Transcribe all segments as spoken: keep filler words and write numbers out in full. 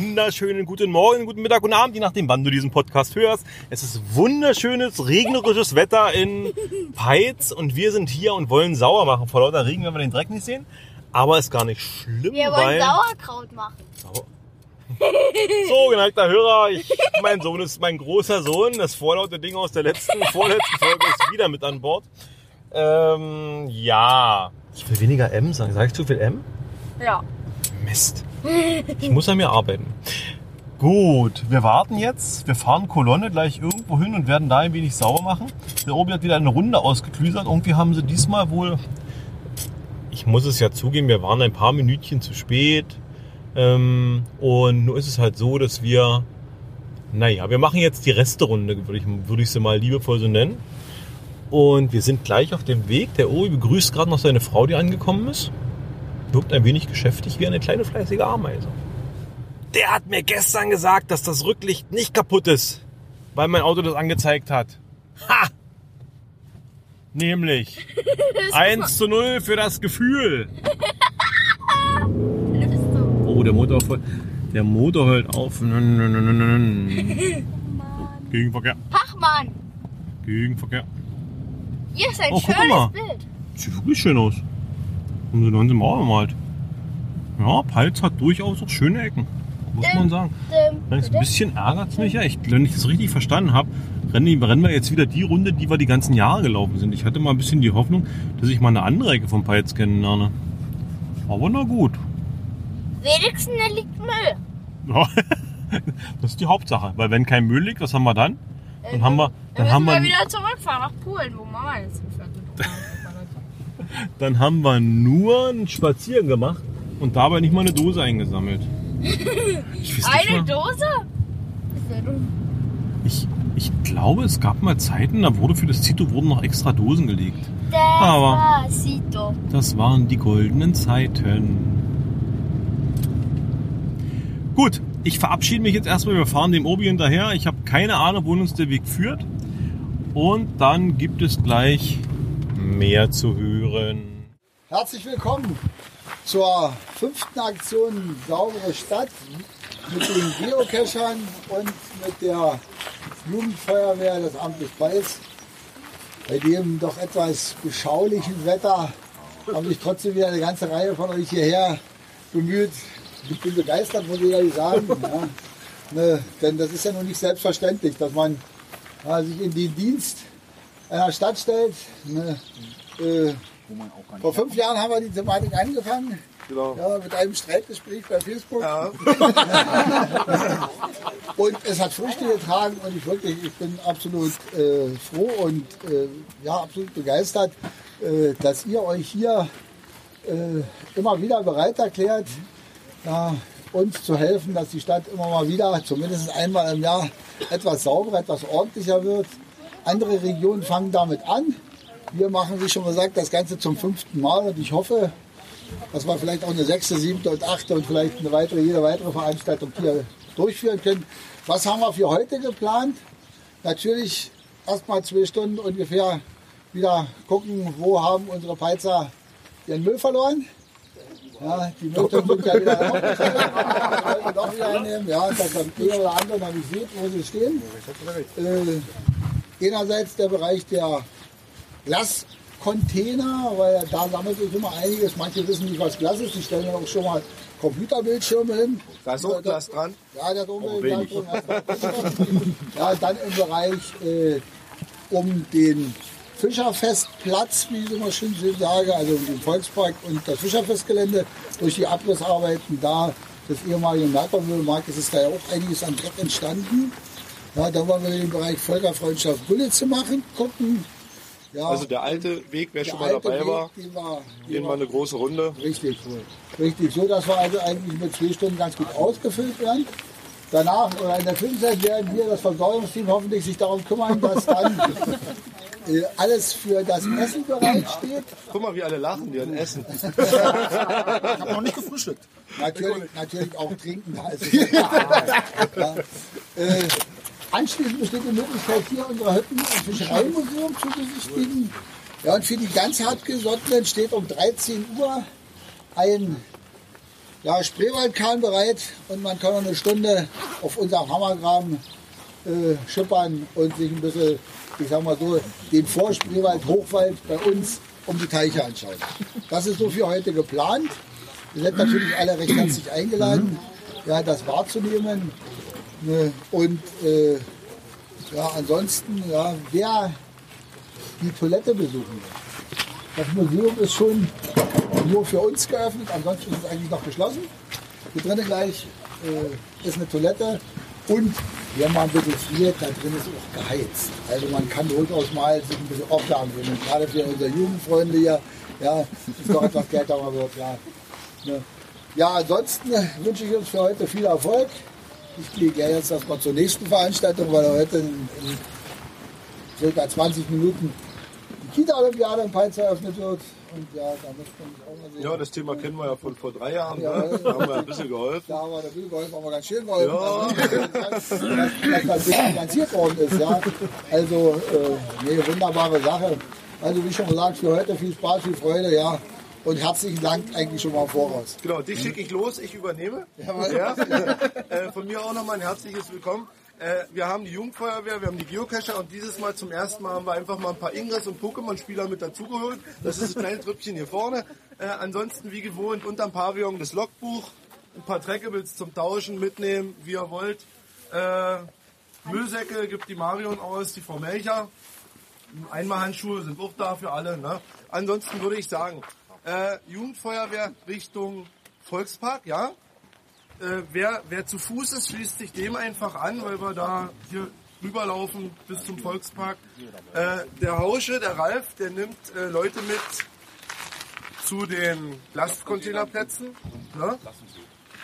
wunderschönen guten Morgen, guten Mittag und Abend, je nachdem, wann du diesen Podcast hörst. Es ist wunderschönes, regnerisches Wetter in Peitz und wir sind hier und wollen sauer machen. Vor lauter Regen werden wir den Dreck nicht sehen, aber ist gar nicht schlimm. Wir wollen weil Sauerkraut machen. Sauer. So, geneigter Hörer, ich, mein Sohn ist mein großer Sohn. Das vorlaute Ding aus der letzten, vorletzten Folge ist wieder mit an Bord. Ähm, ja. Ich will weniger M sagen. Sag ich zu viel M? Ja. Mist. Ich muss an mir arbeiten. Gut, wir warten jetzt. Wir fahren Kolonne gleich irgendwo hin und werden da ein wenig sauber machen. Der Obi hat wieder eine Runde ausgeklüsert. Irgendwie haben sie diesmal wohl... Ich muss es ja zugeben, wir waren ein paar Minütchen zu spät. Ähm, und nur ist es halt so, dass wir... Naja, wir machen jetzt die Resterunde, würde ich, würde ich sie mal liebevoll so nennen. Und wir sind gleich auf dem Weg. Der Obi begrüßt gerade noch seine Frau, die angekommen ist. Wirkt ein wenig geschäftig wie eine kleine fleißige Ameise. Der hat mir gestern gesagt, dass das Rücklicht nicht kaputt ist, weil mein Auto das angezeigt hat. Ha! Nämlich eins zu null für das Gefühl. Oh, der Motor, voll, der Motor hört auf. Gegenverkehr. Pachmann! Gegenverkehr. Hier ist ein oh, schönes Bild. Sieht wirklich schön aus. Haben sie ganze Mauer gemalt. Ja, Peitz hat durchaus auch schöne Ecken. Muss man sagen. Ein bisschen ärgert es mich ja. Ich, wenn ich das richtig verstanden habe, rennen, rennen wir jetzt wieder die Runde, die wir die ganzen Jahre gelaufen sind. Ich hatte mal ein bisschen die Hoffnung, dass ich mal eine andere Ecke von Peitz kennenlerne. Aber na gut. Wenigstens da liegt Müll. Ja, das ist die Hauptsache. Weil wenn kein Müll liegt, was haben wir dann? Dann haben wir, dann dann haben wir wieder zurückfahren nach Polen, wo Mama jetzt hinfährt. Dann haben wir nur einen Spaziergang gemacht und dabei nicht mal eine Dose eingesammelt. Ich weiß nicht eine mal. Dose? Ich, ich glaube, es gab mal Zeiten, da wurde für das Zito wurden noch extra Dosen gelegt. Das Aber war Zito. Das waren die goldenen Zeiten. Gut, ich verabschiede mich jetzt erstmal. Wir fahren dem Obi hinterher. Ich habe keine Ahnung, wo uns der Weg führt. Und dann gibt es gleich mehr zu hören. Herzlich willkommen zur fünften Aktion Saubere Stadt mit den Geocachern und mit der Jugendfeuerwehr des Amtes Peitz. Bei dem doch etwas beschaulichen Wetter haben sich trotzdem wieder eine ganze Reihe von euch hierher bemüht. Ich bin begeistert, muss ich ehrlich sagen. Ja. Ne, denn das ist ja noch nicht selbstverständlich, dass man ja, sich in den Dienst einer Stadt stellt. Ne, äh, vor fünf Jahren haben wir die Thematik angefangen. Genau. Ja, mit einem Streitgespräch bei Facebook. Ja. Und es hat Früchte getragen und ich wirklich, ich bin absolut äh, froh und äh, ja, absolut begeistert, äh, dass ihr euch hier äh, immer wieder bereit erklärt, ja, uns zu helfen, dass die Stadt immer mal wieder, zumindest einmal im Jahr, etwas sauberer, etwas ordentlicher wird. Andere Regionen fangen damit an. Wir machen, wie schon gesagt, das Ganze zum fünften Mal und ich hoffe, dass wir vielleicht auch eine sechste, siebte und achte und vielleicht eine weitere, jede weitere Veranstaltung hier durchführen können. Was haben wir für heute geplant? Natürlich erstmal zwei Stunden ungefähr wieder gucken, wo haben unsere Peitzer ihren Müll verloren. Ja, die Mülltonnen sind ja wieder noch, noch wieder annehmen, ja, dass der eine oder andere noch nicht sieht, wo sie stehen. Äh, einerseits der Bereich der Glascontainer, weil da sammelt sich immer einiges. Manche wissen nicht, was Glas ist. Die stellen dann auch schon mal Computerbildschirme hin. Da ist auch Glas dran. Ja, da ist auch Glas dran. Ja, dann im Bereich äh, um den Fischerfestplatz, wie ich immer schön sage, also im Volkspark und das Fischerfestgelände, durch die Abrissarbeiten da des ehemaligen Bergbaumarktes ist da ja auch einiges an Dreck entstanden. Ja, da wollen wir den Bereich Völkerfreundschaft Güllitze machen, gucken. Ja, also der alte Weg, wer schon mal dabei Weg, war, den war, den war eine große Runde. Richtig, richtig, so dass wir also eigentlich mit zwei Stunden ganz gut ausgefüllt werden. Danach, oder in der Zwischenzeit, werden wir das Versorgungsteam hoffentlich sich darum kümmern, dass dann äh, alles für das Essen bereitsteht. Guck mal, wie alle lachen, die an Essen. Ich habe noch nicht gefrühstückt. Natürlich, natürlich auch trinken. Also, ja. äh, anschließend besteht die Möglichkeit, hier unsere Hütten im Fischereimuseum zu besichtigen. Ja, und für die ganz hartgesottenen steht um dreizehn Uhr ein Ja, Spreewaldkahn bereit und man kann noch eine Stunde auf unserem Hammergraben äh, schippern und sich ein bisschen, ich sag mal so, den Vorspreewald, Hochwald bei uns um die Teiche anschauen. Das ist so für heute geplant. Ihr seid natürlich alle recht herzlich eingeladen, ja, das wahrzunehmen. Und äh, ja, ansonsten, ja, wer die Toilette besuchen will. Das Museum ist schon nur für uns geöffnet, ansonsten ist es eigentlich noch geschlossen. Hier drinnen gleich äh, ist eine Toilette und wenn man ein bisschen friert, da drin ist auch geheizt. Also man kann durchaus mal sich ein bisschen aufladen. Gerade für unsere Jugendfreunde hier, ja, ist doch etwas Geld, aber wird, ja. Ne? Ja, ansonsten wünsche ich uns für heute viel Erfolg. Ich gehe gerne jetzt erstmal zur nächsten Veranstaltung, weil heute in, in circa zwanzig Minuten die Kita-Olympiade in Peitz eröffnet wird. Und ja, da muss man auch mal sehen. Ja, das Thema kennen wir ja von vor drei Jahren. Ja, ne? Da haben wir ein bisschen geholfen. Da haben wir ein bisschen geholfen, haben wir ganz schön geholfen. Ja. Also, dass das finanziert worden ist. Ja. Also, äh, nee, wunderbare Sache. Also, wie schon gesagt, für heute viel Spaß, viel Freude. Ja. Und herzlichen Dank eigentlich schon mal im Voraus. Genau, dich schicke ich los, ich übernehme. Ja, ja. Äh, von mir auch nochmal ein herzliches Willkommen. Äh, wir haben die Jugendfeuerwehr, wir haben die Geocacher und dieses Mal zum ersten Mal haben wir einfach mal ein paar Ingress und Pokémon-Spieler mit dazugeholt. Das ist ein kleines Trüppchen hier vorne. Äh, ansonsten wie gewohnt unterm Pavillon das Logbuch, ein paar Trackables zum Tauschen mitnehmen, wie ihr wollt. Äh, Müllsäcke gibt die Marion aus, die Frau Melcher. Einmalhandschuhe sind auch da für alle. Ne? Ansonsten würde ich sagen, Äh, Jugendfeuerwehr Richtung Volkspark, ja. Äh, wer, wer zu Fuß ist, schließt sich dem einfach an, weil wir da hier rüberlaufen bis zum Volkspark. Äh, der Hausche, der Ralf, der nimmt äh, Leute mit zu den Lastcontainerplätzen. Ja?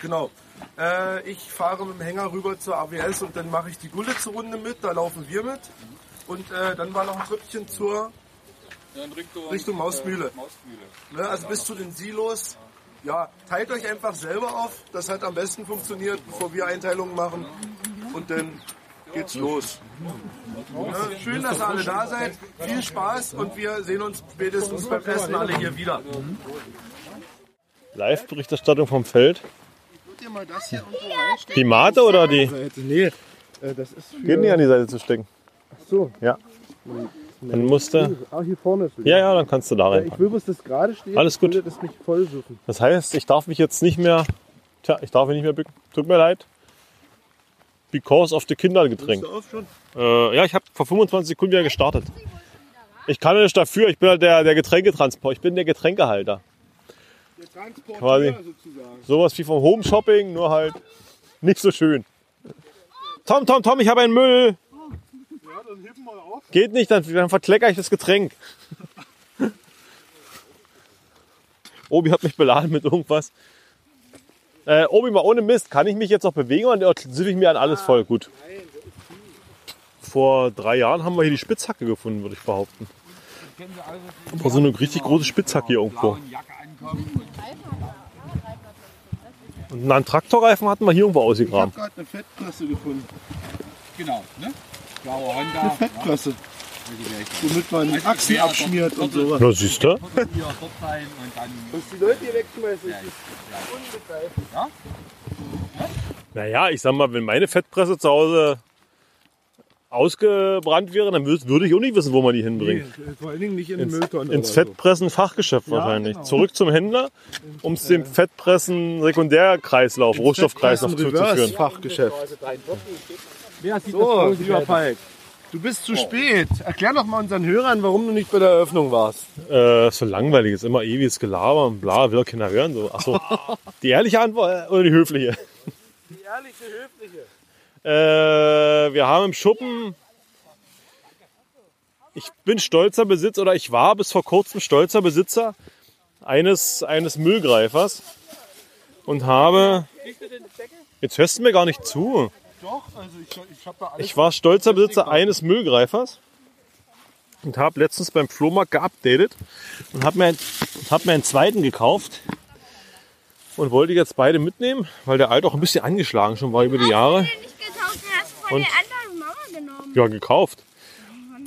Genau. Äh, ich fahre mit dem Hänger rüber zur A W S und dann mache ich die Gullitz-Runde mit, da laufen wir mit. Und äh, dann war noch ein Trüppchen zur Richtung, Richtung Mausmühle. Äh, Mausmühle. Ne, also bis zu den Silos. Ja, teilt euch einfach selber auf. Das hat am besten funktioniert, bevor wir Einteilungen machen. Und dann geht's los. Ne, schön, dass ihr alle da seid. Viel Spaß und wir sehen uns spätestens beim Essen alle hier wieder. Live-Berichterstattung vom Feld. Die Mate oder die? Nee, das ist für... Geht nicht an die Seite zu stecken. Ach so. Ja. Dann musste. Ah, hier vorne ist ja, ja, dann kannst du da rein. Ich will, wo es das gerade steht. Alles gut. Das, nicht voll das heißt, ich darf mich jetzt nicht mehr. Tja, ich darf mich nicht mehr bücken. Tut mir leid. Because of the Kindergetränk. Äh, ja, ich habe vor fünfundzwanzig Sekunden wieder gestartet. Ich kann nicht dafür. Ich bin halt der, der Getränketransport. Ich bin der Getränkehalter. Der Transporteur quasi sozusagen. Sowas wie vom Home Shopping, nur halt nicht so schön. Tom, Tom, Tom, ich habe einen Müll. Dann heben wir auf. Geht nicht, dann, dann verkleckere ich das Getränk. Obi hat mich beladen mit irgendwas. Äh, Obi, mal ohne Mist, kann ich mich jetzt noch bewegen oder sippe ich mir an alles voll? Gut. Vor drei Jahren haben wir hier die Spitzhacke gefunden, würde ich behaupten. Aber so eine richtig große Spitzhacke hier irgendwo. Und einen Traktorreifen hatten wir hier irgendwo ausgegraben. Ich habe gerade eine Fettklasse gefunden. Genau, ne? Honda, eine Fettklasse, ja. Womit man die Achsen abschmiert und sowas. Na siehst du? Was die Leute hier wegschmeißen, ist unbegreiflich. Ja? Naja, ich sag mal, wenn meine Fettpresse zu Hause ausgebrannt wäre, dann würde ich auch nicht wissen, wo man die hinbringt. Nee, vor allen Dingen nicht in den Mülltonnen. Ins Fettpressen-Fachgeschäft wahrscheinlich. Ja, genau. Zurück zum Händler, um es dem Fettpressen-Sekundärkreislauf, Rohstoffkreislauf zuzuführen. Fachgeschäft. Ja, so, lieber Falk, du bist zu oh. spät. Erklär doch mal unseren Hörern, warum du nicht bei der Eröffnung warst. Äh, so langweilig, ist immer ewiges Gelaber und bla, will keiner hören. So. Achso, die ehrliche Antwort oder die höfliche? Die ehrliche, höfliche. Äh, wir haben im Schuppen, ich bin stolzer Besitzer oder ich war bis vor kurzem stolzer Besitzer eines, eines Müllgreifers und habe, jetzt hörst du mir gar nicht zu. Doch, also ich, ich, hab da alles ich war stolzer Besitzer eines Müllgreifers und habe letztens beim Flohmarkt geupdatet und habe mir, hab mir einen zweiten gekauft und wollte jetzt beide mitnehmen, weil der alte auch ein bisschen angeschlagen schon war über die Jahre. Hast du den nicht gekauft, den hast du von der anderen Mauer genommen. Ja, gekauft.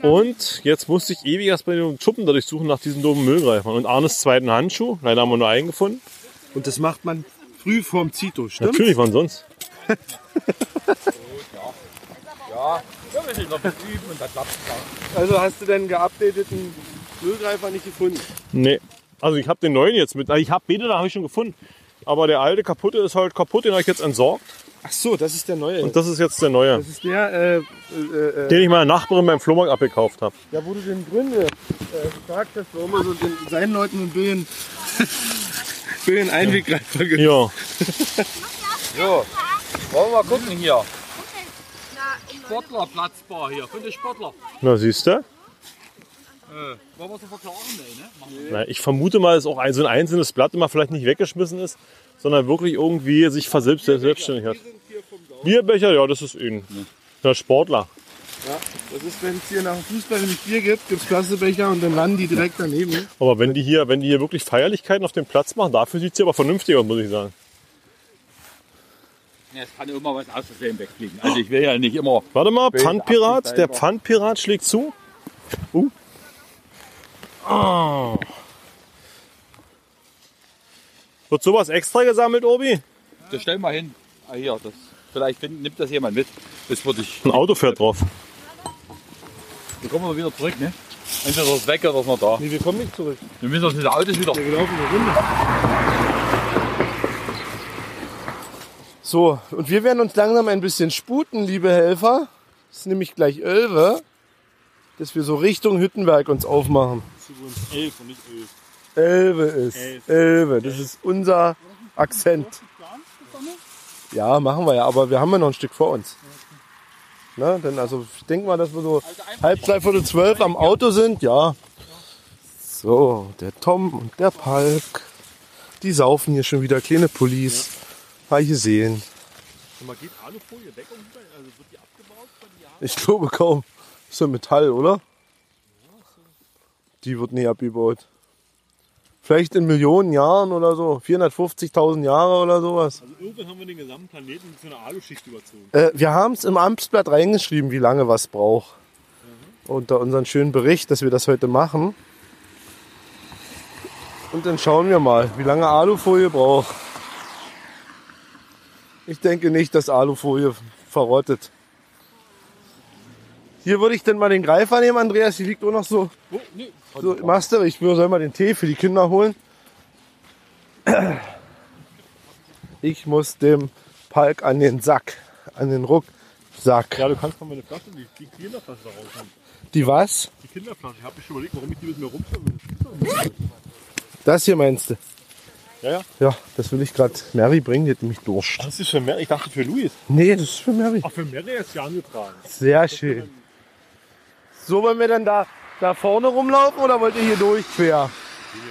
Und jetzt musste ich ewig erst bei den Schuppen dadurch suchen nach diesen doofen Müllgreifern und Arnes zweiten Handschuh, leider haben wir nur einen gefunden. Und das macht man Früh vorm Zito, stimmt? Natürlich, wann sonst? Gut, ja. Ja, ja, wir sind noch betrieben und das klappt. Also hast du denn geupdateten Müllgreifer nicht gefunden? Nee, also ich habe den neuen jetzt mit, ich habe beide, da habe ich schon gefunden. Aber der alte kaputte ist halt kaputt, den habe ich jetzt entsorgt. Ach so, das ist der neue. Und das ist jetzt der neue. Das ist der, äh, äh, äh, den ich meiner Nachbarin beim Flohmarkt abgekauft habe. Ja, wo du den Gründe gesagt hast, warum er so den, seinen Leuten und Billen Billen Einweggreifer gibt. Ja. So, wollen wir mal gucken hier. Sportlerplatzbar hier, für den Sportler. Na, siehst du? Äh, wollen wir so verklagen, ey, ne? Na, ich vermute mal, dass auch ein, so ein einzelnes Blatt immer vielleicht nicht weggeschmissen ist, sondern wirklich irgendwie sich verselbst, selbstständig hat. Bierbecher, ja, das ist ihn. Ja. Der Sportler. Ja, das ist, wenn es hier nach dem Fußball nämlich Bier gibt, gibt es Plastikbecher und dann landen die direkt daneben. Aber wenn die hier, wenn die hier wirklich Feierlichkeiten auf dem Platz machen, dafür sieht es hier aber vernünftig aus, muss ich sagen. Ja, es kann immer was aus dem wegfliegen. Also ich will ja nicht immer... Warte mal, Pfandpirat, der Pfandpirat schlägt zu. Uh. Oh. Wird sowas extra gesammelt, Obi? Das stellen wir hin. Ah, hier, das, vielleicht find, nimmt das jemand mit. Das würde ich... Ein Auto fährt drauf. Dann kommen wir wieder zurück, ne? Entweder ist es weg oder ist noch da. Nee, wir kommen nicht zurück. Wir müssen uns mit den Autos wieder... Wir laufen eine Runde. So, und wir werden uns langsam ein bisschen sputen, liebe Helfer. Es ist nämlich gleich elf, dass wir so Richtung Hüttenberg uns aufmachen. elf und nicht elf. elf ist. elf. Das ist unser Akzent. Ja, machen wir ja, aber wir haben ja noch ein Stück vor uns. Na, denn also ich denke mal, dass wir so halb, dreiviertel zwölf am Auto sind. Ja. So, der Tom und der Palk. Die saufen hier schon wieder, kleine Pullis. Hier sehen. Geht Alufolie weg und also wird die abgebaut von Jahren? Ich glaube kaum. Ist ja Metall, oder? Die wird nie abgebaut. Vielleicht in Millionen Jahren oder so. vierhundertfünfzigtausend Jahre oder sowas. Also irgendwann haben wir den gesamten Planeten mit so einer Aluschicht überzogen. Äh, wir haben es im Amtsblatt reingeschrieben, wie lange was braucht. Mhm. Unter unseren schönen Bericht, dass wir das heute machen. Und dann schauen wir mal, wie lange Alufolie braucht. Ich denke nicht, dass Alufolie verrottet. Hier würde ich dann mal den Greifer nehmen, Andreas. Die liegt auch noch so. Oh, nee. So Master, ich soll mal den Tee für die Kinder holen. Ich muss dem Palk an den Sack, an den Rucksack. Ja, du kannst mal meine Flasche, die, die Kinderflasche da rausnehmen. Die was? Die Kinderflasche. Ich habe mich schon überlegt, warum ich die mit mir rumschleppe. Das hier meinst du? Ja, ja. Ja, das will ich gerade Mary bringen, die hat mich Durst. Das ist für Mary, ich dachte für Luis. Nee, das ist für Mary. Ach, für Mary ist ja angetragen. Sehr das schön. So, wollen wir dann da, da vorne rumlaufen oder wollt ihr hier durch, quer? Hier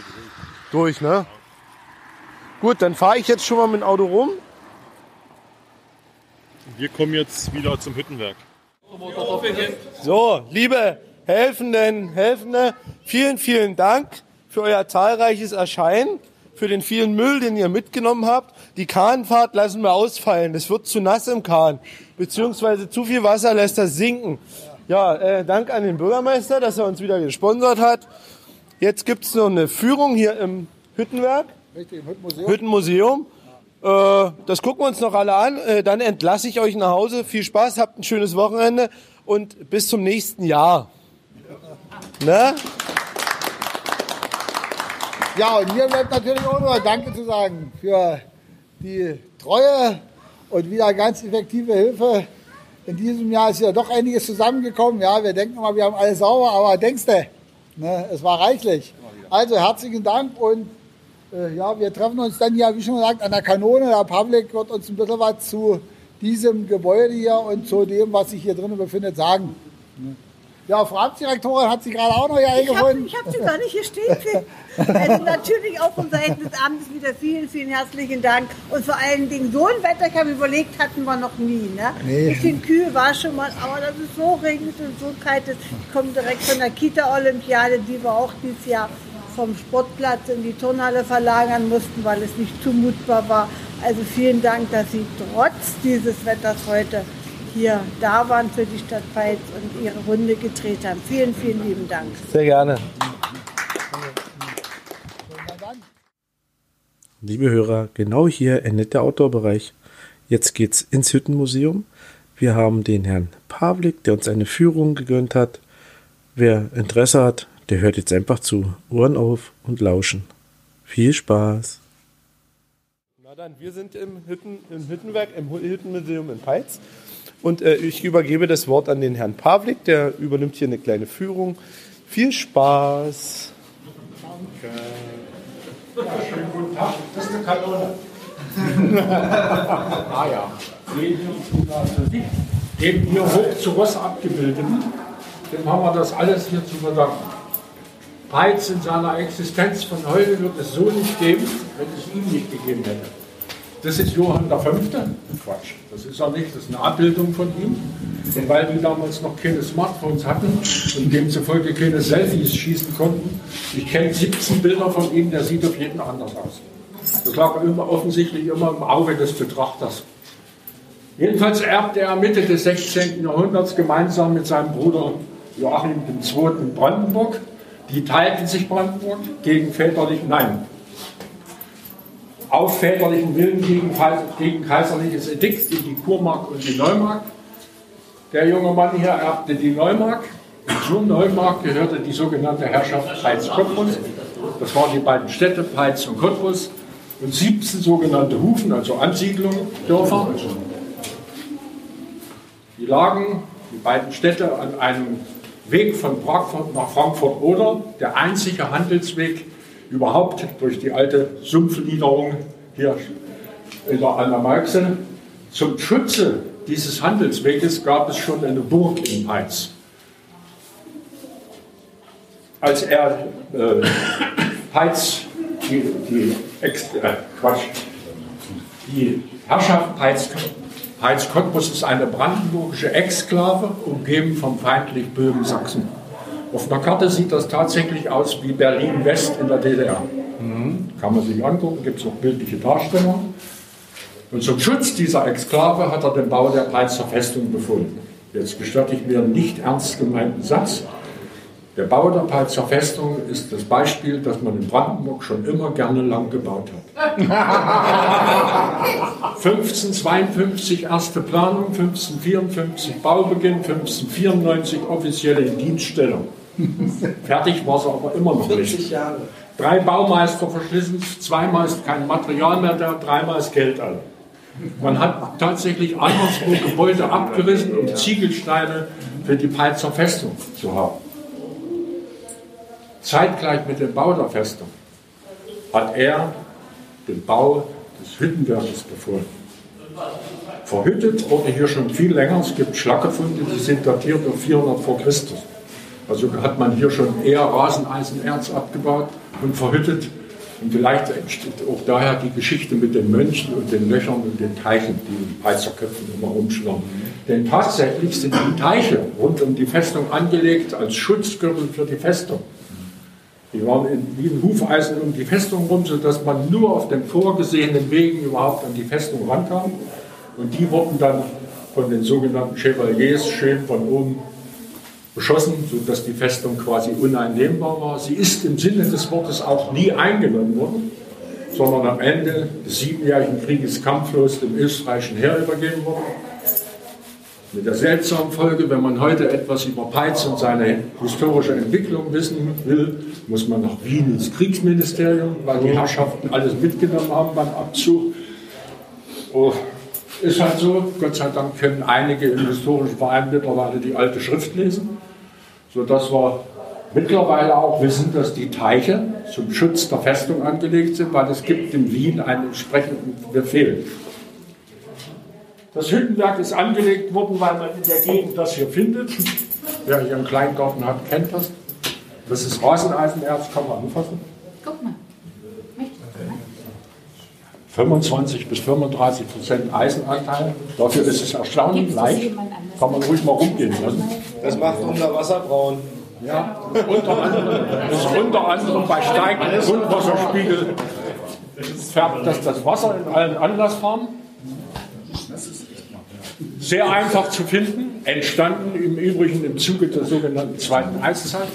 durch. Durch, ne? Ja. Gut, dann fahre ich jetzt schon mal mit dem Auto rum. Wir kommen jetzt wieder zum Hüttenwerk. So, liebe Helfenden, Helfende, vielen, vielen Dank für euer zahlreiches Erscheinen. Für den vielen Müll, den ihr mitgenommen habt. Die Kahnfahrt lassen wir ausfallen. Es wird zu nass im Kahn. Beziehungsweise zu viel Wasser lässt das sinken. Ja, äh, Dank an den Bürgermeister, dass er uns wieder gesponsert hat. Jetzt gibt es noch eine Führung hier im Hüttenwerk. Richtig, im Hüttenmuseum. Hüttenmuseum. Äh, das gucken wir uns noch alle an. Äh, dann entlasse ich euch nach Hause. Viel Spaß, habt ein schönes Wochenende und bis zum nächsten Jahr. Ja. Ne? Ja, und mir bleibt natürlich auch nur Danke zu sagen für die treue und wieder ganz effektive Hilfe. In diesem Jahr ist ja doch einiges zusammengekommen. Ja, wir denken immer, wir haben alles sauber, aber denkst du, ne, es war reichlich. Also herzlichen Dank und äh, ja, wir treffen uns dann ja, wie schon gesagt, an der Kanone. Der Public wird uns ein bisschen was zu diesem Gebäude hier und zu dem, was sich hier drinnen befindet, sagen. Ja, Frau Amtsdirektorin hat sich gerade auch noch hier eingefunden. Ich habe sie gar nicht hier stehen gesehen. Also natürlich auch von Seiten des Amtes wieder vielen, vielen herzlichen Dank. Und vor allen Dingen so ein Wetter, ich habe überlegt, hatten wir noch nie. Ne? Nee. Ein bisschen kühl war schon mal, aber dass es so regnet und so kalt ist. Ich komme direkt von der Kita-Olympiade, die wir auch dieses Jahr vom Sportplatz in die Turnhalle verlagern mussten, weil es nicht zumutbar war. Also vielen Dank, dass Sie trotz dieses Wetters heute hier da waren für die Stadt Peitz und ihre Runde gedreht haben. Vielen, vielen lieben Dank. Sehr gerne. Liebe Hörer, genau hier endet der Outdoor-Bereich. Jetzt geht's ins Hüttenmuseum. Wir haben den Herrn Pawlik, der uns eine Führung gegönnt hat. Wer Interesse hat, der hört jetzt einfach zu. Ohren auf und lauschen. Viel Spaß! Na dann, wir sind im, Hütten, im Hüttenwerk, im Hüttenmuseum in Peitz. Und äh, ich übergebe das Wort an den Herrn Pawlik, der übernimmt hier eine kleine Führung. Viel Spaß! Danke! Ja, schönen guten Tag. Das ist eine Kanone. Ah ja. Dem hier hoch zu Ross abgebildeten, dem haben wir das alles hier zu verdanken. Peitz in seiner Existenz von heute wird es so nicht geben, wenn es ihn nicht gegeben hätte. Das ist Johann der Fünfte. Quatsch, das ist er nicht, das ist eine Abbildung von ihm. Und weil die damals noch keine Smartphones hatten und demzufolge keine Selfies schießen konnten, ich kenne siebzehn Bilder von ihm, der sieht auf jeden anders aus. Das lag immer offensichtlich immer im Auge des Betrachters. Jedenfalls erbte er Mitte des sechzehnten. Jahrhunderts gemeinsam mit seinem Bruder Joachim der Zweite. Brandenburg. Die teilten sich Brandenburg gegen väterlichen, nein, auf väterlichen Willen gegen, gegen kaiserliches Edikt in die Kurmark und die Neumark. Der junge Mann hier erbte die Neumark. Zur Neumark gehörte die sogenannte Herrschaft Peitz-Cottbus. Das waren die beiden Städte Peitz und Cottbus. Und siebzehn sogenannte Hufen, also Ansiedlungen, Dörfer. Die lagen, die beiden Städte, an einem Weg von Prag nach Frankfurt-Oder, der einzige Handelsweg überhaupt durch die alte Sumpfniederung hier in der Allermalxe. Zum Schutze dieses Handelsweges gab es schon eine Burg in Peitz. Als er äh, Peitz, die, die, Ex äh, Quatsch, die Herrschaft Peitz, Peitz-Cottbus ist eine brandenburgische Exklave, umgeben vom feindlich Böhmen Sachsen. Auf der Karte sieht das tatsächlich aus wie Berlin-West in der D D R. Mhm. Kann man sich angucken, gibt es auch bildliche Darstellungen. Und zum Schutz dieser Exklave hat er den Bau der Peitzer Festung befohlen. Jetzt gestatte ich mir einen nicht ernst gemeinten Satz. Der Bau der Peitzer Festung ist das Beispiel, das man in Brandenburg schon immer gerne lang gebaut hat. fünfzehnhundertzweiundfünfzig erste Planung, fünfzehnhundertvierundfünfzig Baubeginn, fünfzehnhundertvierundneunzig offizielle Dienststellung. Fertig war es aber immer noch nicht. vierzig Jahre. Drei Baumeister verschlissen, zweimal ist kein Material mehr da, dreimal ist Geld alle. Man hat tatsächlich anderswo Gebäude abgerissen, um Ziegelsteine für die Peitzer Festung zu haben. Zeitgleich mit dem Bau der Festung hat er den Bau des Hüttenwerkes befohlen. Verhüttet wurde hier schon viel länger. Es gibt Schlackefunde, die sind datiert auf vierhundert vor Christus. Also hat man hier schon eher Raseneisenerz abgebaut und verhüttet. Und vielleicht entsteht auch daher die Geschichte mit den Mönchen und den Löchern und den Teichen, die in Peizerköpfen immer rumschwirren. Denn tatsächlich sind die Teiche rund um die Festung angelegt als Schutzgürtel für die Festung. Die waren in, wie ein Hufeisen um die Festung rum, sodass man nur auf den vorgesehenen Wegen überhaupt an die Festung rankam. Und die wurden dann von den sogenannten Chevaliers schön von oben beschossen, sodass die Festung quasi uneinnehmbar war. Sie ist im Sinne des Wortes auch nie eingenommen worden, sondern am Ende des Siebenjährigen Krieges kampflos dem österreichischen Heer übergeben worden. Mit der seltsamen Folge, wenn man heute etwas über Peitz und seine historische Entwicklung wissen will, muss man nach Wien ins Kriegsministerium, weil die Herrschaften alles mitgenommen haben beim Abzug. Oh, ist halt so, Gott sei Dank können einige im historischen Verein mittlerweile die alte Schrift lesen, sodass wir mittlerweile auch wissen, dass die Teiche zum Schutz der Festung angelegt sind, weil es gibt in Wien einen entsprechenden Befehl. Das Hüttenwerk ist angelegt worden, weil man in der Gegend das hier findet. Wer hier einen Kleingarten hat, kennt das. Das ist Raseneisenerz, kann man anfassen. Guck mal. fünfundzwanzig bis fünfunddreißig Prozent Eisenanteil. Dafür ist es erstaunlich leicht. Kann man ruhig mal rumgehen lassen. Das macht unter Wasser braun. Ja, unter anderem, das ist unter anderem bei steigendem Grundwasserspiegel färbt das das Wasser in allen Anlassfarben. Sehr einfach zu finden, entstanden im Übrigen im Zuge der sogenannten zweiten Eiszeit.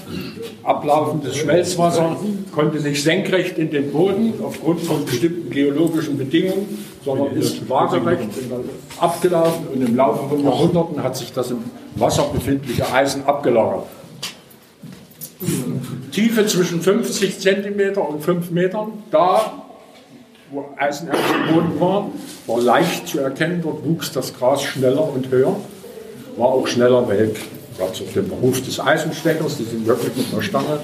Ablaufendes Schmelzwasser konnte nicht senkrecht in den Boden aufgrund von bestimmten geologischen Bedingungen, sondern ist waagerecht abgelaufen und im Laufe von Jahrhunderten hat sich das im Wasser befindliche Eisen abgelagert. Tiefe zwischen fünfzig Zentimeter und fünf Metern, da wo Eisen am Boden war, war leicht zu erkennen, dort wuchs das Gras schneller und höher, war auch schneller weg. Gab es auf den Beruf des Eisenstechers, die sind wirklich mit einer Stange.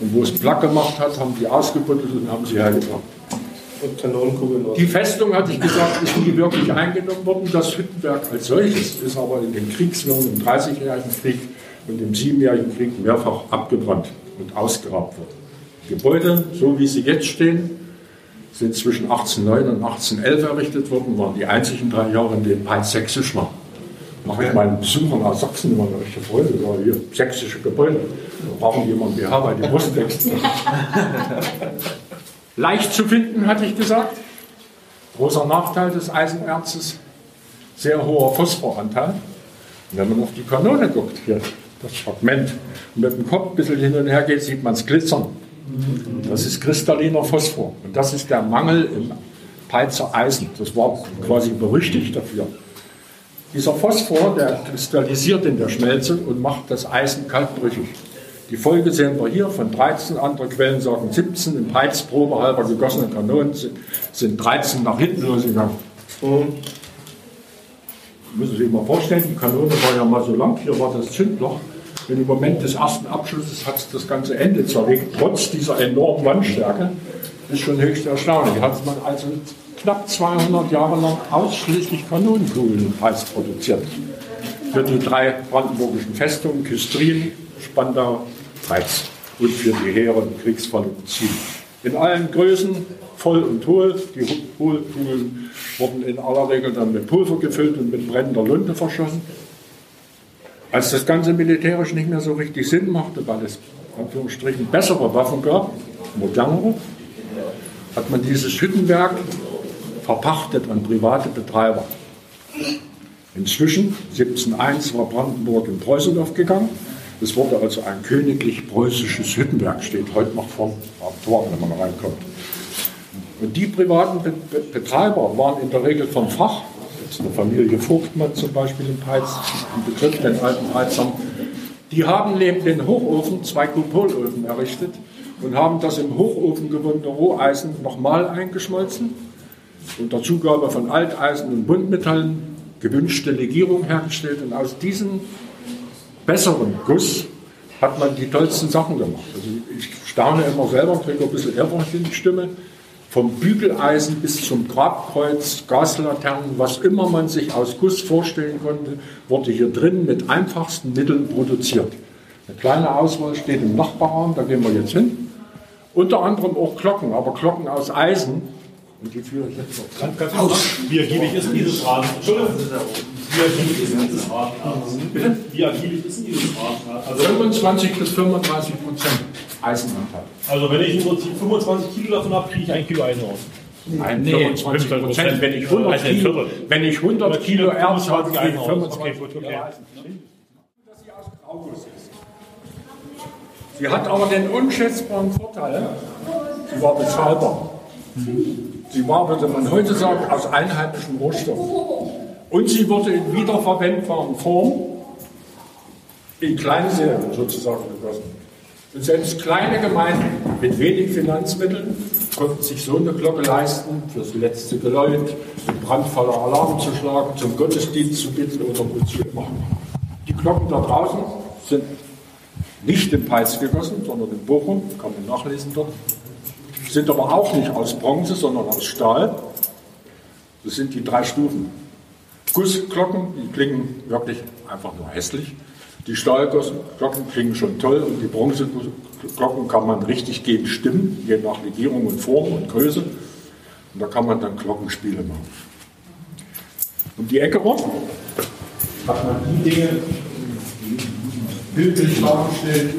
Und wo es platt gemacht hat, haben die ausgebuddelt und haben sie hergebracht. Die Festung, hatte ich gesagt, ist nie wirklich eingenommen worden. Das Hüttenwerk als solches ist aber in den Kriegswirren im Dreißigjährigen Krieg und im Siebenjährigen Krieg mehrfach abgebrannt und ausgeraubt worden. Die Gebäude, so wie sie jetzt stehen, sind zwischen achtzehnhundertneun und achtzehnhundertelf errichtet worden, waren die einzigen drei Jahre, in denen Mainz sächsisch war. Mache ich meinen Besuchern aus Sachsen immer eine richtige Freude, weil hier sächsische Gebäude, da brauchen die immer ein B H, weil die Brust wächst. Leicht zu finden, hatte ich gesagt. Großer Nachteil des Eisenerzes, sehr hoher Phosphoranteil. Und wenn man auf die Kanone guckt, hier das Fragment, und mit dem Kopf ein bisschen hin und her geht, sieht man es glitzern. Das ist kristalliner Phosphor. Und das ist der Mangel im Peitzer Eisen. Das war quasi berüchtigt dafür. Dieser Phosphor, der kristallisiert in der Schmelze und macht das Eisen kalkbrüchig. Die Folge sehen wir hier, von dreizehn, andere Quellen sagen siebzehn, im Peitz probehalber gegossene Kanonen sind, sind dreizehn nach hinten losgegangen. Und müssen Sie sich mal vorstellen, die Kanone war ja mal so lang, hier war das Zündloch. Und im Moment des ersten Abschusses hat es das ganze Ende zerlegt, trotz dieser enormen Wandstärke. Ist schon höchst erstaunlich. Hat man also knapp zweihundert Jahre lang ausschließlich Kanonenkugeln im Peitz produziert. Für die drei brandenburgischen Festungen, Küstrin, Spandau, Peitz und für die Heere im Kriegsfall und Ziel. In allen Größen, voll und hohl. Die Hohlkugeln wurden in aller Regel dann mit Pulver gefüllt und mit brennender Lunte verschossen. Als das Ganze militärisch nicht mehr so richtig Sinn machte, weil es in Anführungsstrichen bessere Waffen gab, modernere, hat man dieses Hüttenwerk verpachtet an private Betreiber. Inzwischen, siebzehnhunderteins, war Brandenburg in Preußen aufgegangen. Es wurde also ein königlich-preußisches Hüttenwerk, steht heute noch vorm Tor, wenn man reinkommt. Und die privaten Be- Be- Betreiber waren in der Regel vom Fach. Jetzt eine Familie Vogtmann zum Beispiel in Peitz, im Begriff den alten Peizern. Die haben neben den Hochofen zwei Kupolöfen errichtet und haben das im Hochofen gewonnene Roheisen nochmal eingeschmolzen. Unter Zugabe von Alteisen und Buntmetallen gewünschte Legierung hergestellt. Und aus diesem besseren Guss hat man die tollsten Sachen gemacht. Also ich staune immer selber, kriege ein bisschen Ehrfurcht in die Stimme. Vom Bügeleisen bis zum Grabkreuz, Gaslaternen, was immer man sich aus Guss vorstellen konnte, wurde hier drin mit einfachsten Mitteln produziert. Eine kleine Auswahl steht im Nachbarraum, da gehen wir jetzt hin. Unter anderem auch Glocken, aber Glocken aus Eisen. Und die führe ich jetzt noch. Ganz, ganz Wie ergiebig ist dieses Rad? Entschuldigung. Wie ergiebig ist dieses Rad? Bitte? Wie ergiebig ist dieses Rad? Also fünfundzwanzig bis fünfunddreißig Prozent Eisenanteil. Also wenn ich im Prinzip fünfundzwanzig Kilo davon habe, kriege ich ein Kilo Eisen raus. Nein, nee, fünfundzwanzig Prozent. Wenn ich hundert Kilo, wenn ich hundert Kilo Erz habe, kriege ich fünfundzwanzig Kilo Eisen. Sie hat aber den unschätzbaren Vorteil, sie war bezahlbar. Sie war, würde man heute sagen, aus einheimischen Rohstoffen. Und sie wurde in wiederverwendbaren Formen in Kleinserien sozusagen gegossen. Und selbst kleine Gemeinden mit wenig Finanzmitteln konnten sich so eine Glocke leisten, fürs letzte Geläut, im brandvoller Alarm zu schlagen, zum Gottesdienst zu bitten oder wozu immer. Die Glocken da draußen sind nicht in Peitz gegossen, sondern in Bochum, kann man nachlesen dort. Sind aber auch nicht aus Bronze, sondern aus Stahl. Das sind die drei Stufen. Gussglocken, die klingen wirklich einfach nur hässlich. Die Stahlglocken klingen schon toll und die Bronzeglocken kann man richtig gegen stimmen, je nach Legierung und Form und Größe. Und da kann man dann Glockenspiele machen. Um die Ecke rum hat man die Dinge bildlich dargestellt,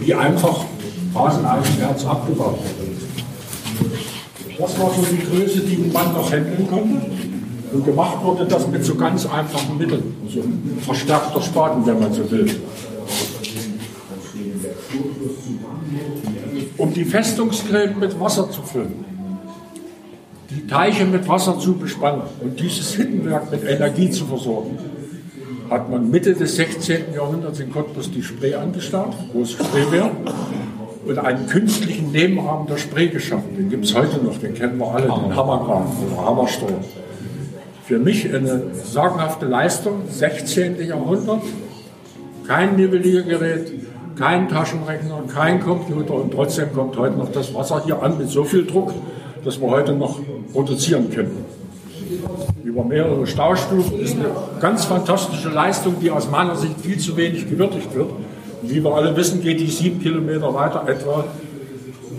wie einfach Phaseneisenherz abgebaut wurde. Das war so die Größe, die ein Mann noch handeln konnte. Und gemacht wurde das mit so ganz einfachen Mitteln, so verstärkter Spaten, wenn man so will. Um die Festungsgräben mit Wasser zu füllen, die Teiche mit Wasser zu bespannen und dieses Hüttenwerk mit Energie zu versorgen, hat man Mitte des sechzehnten. Jahrhunderts in Cottbus die Spree angestaut, große Spreewehr, und einen künstlichen Nebenarm der Spree geschaffen. Den gibt es heute noch, den kennen wir alle, den Hammergraben oder Hammerstrom. Für mich eine sagenhafte Leistung, sechzehnten. Jahrhundert, kein Nivelliergerät, kein Taschenrechner, kein Computer, und trotzdem kommt heute noch das Wasser hier an mit so viel Druck, dass wir heute noch produzieren können. Über mehrere Staustufen ist eine ganz fantastische Leistung, die aus meiner Sicht viel zu wenig gewürdigt wird. Wie wir alle wissen, geht die sieben Kilometer weiter etwa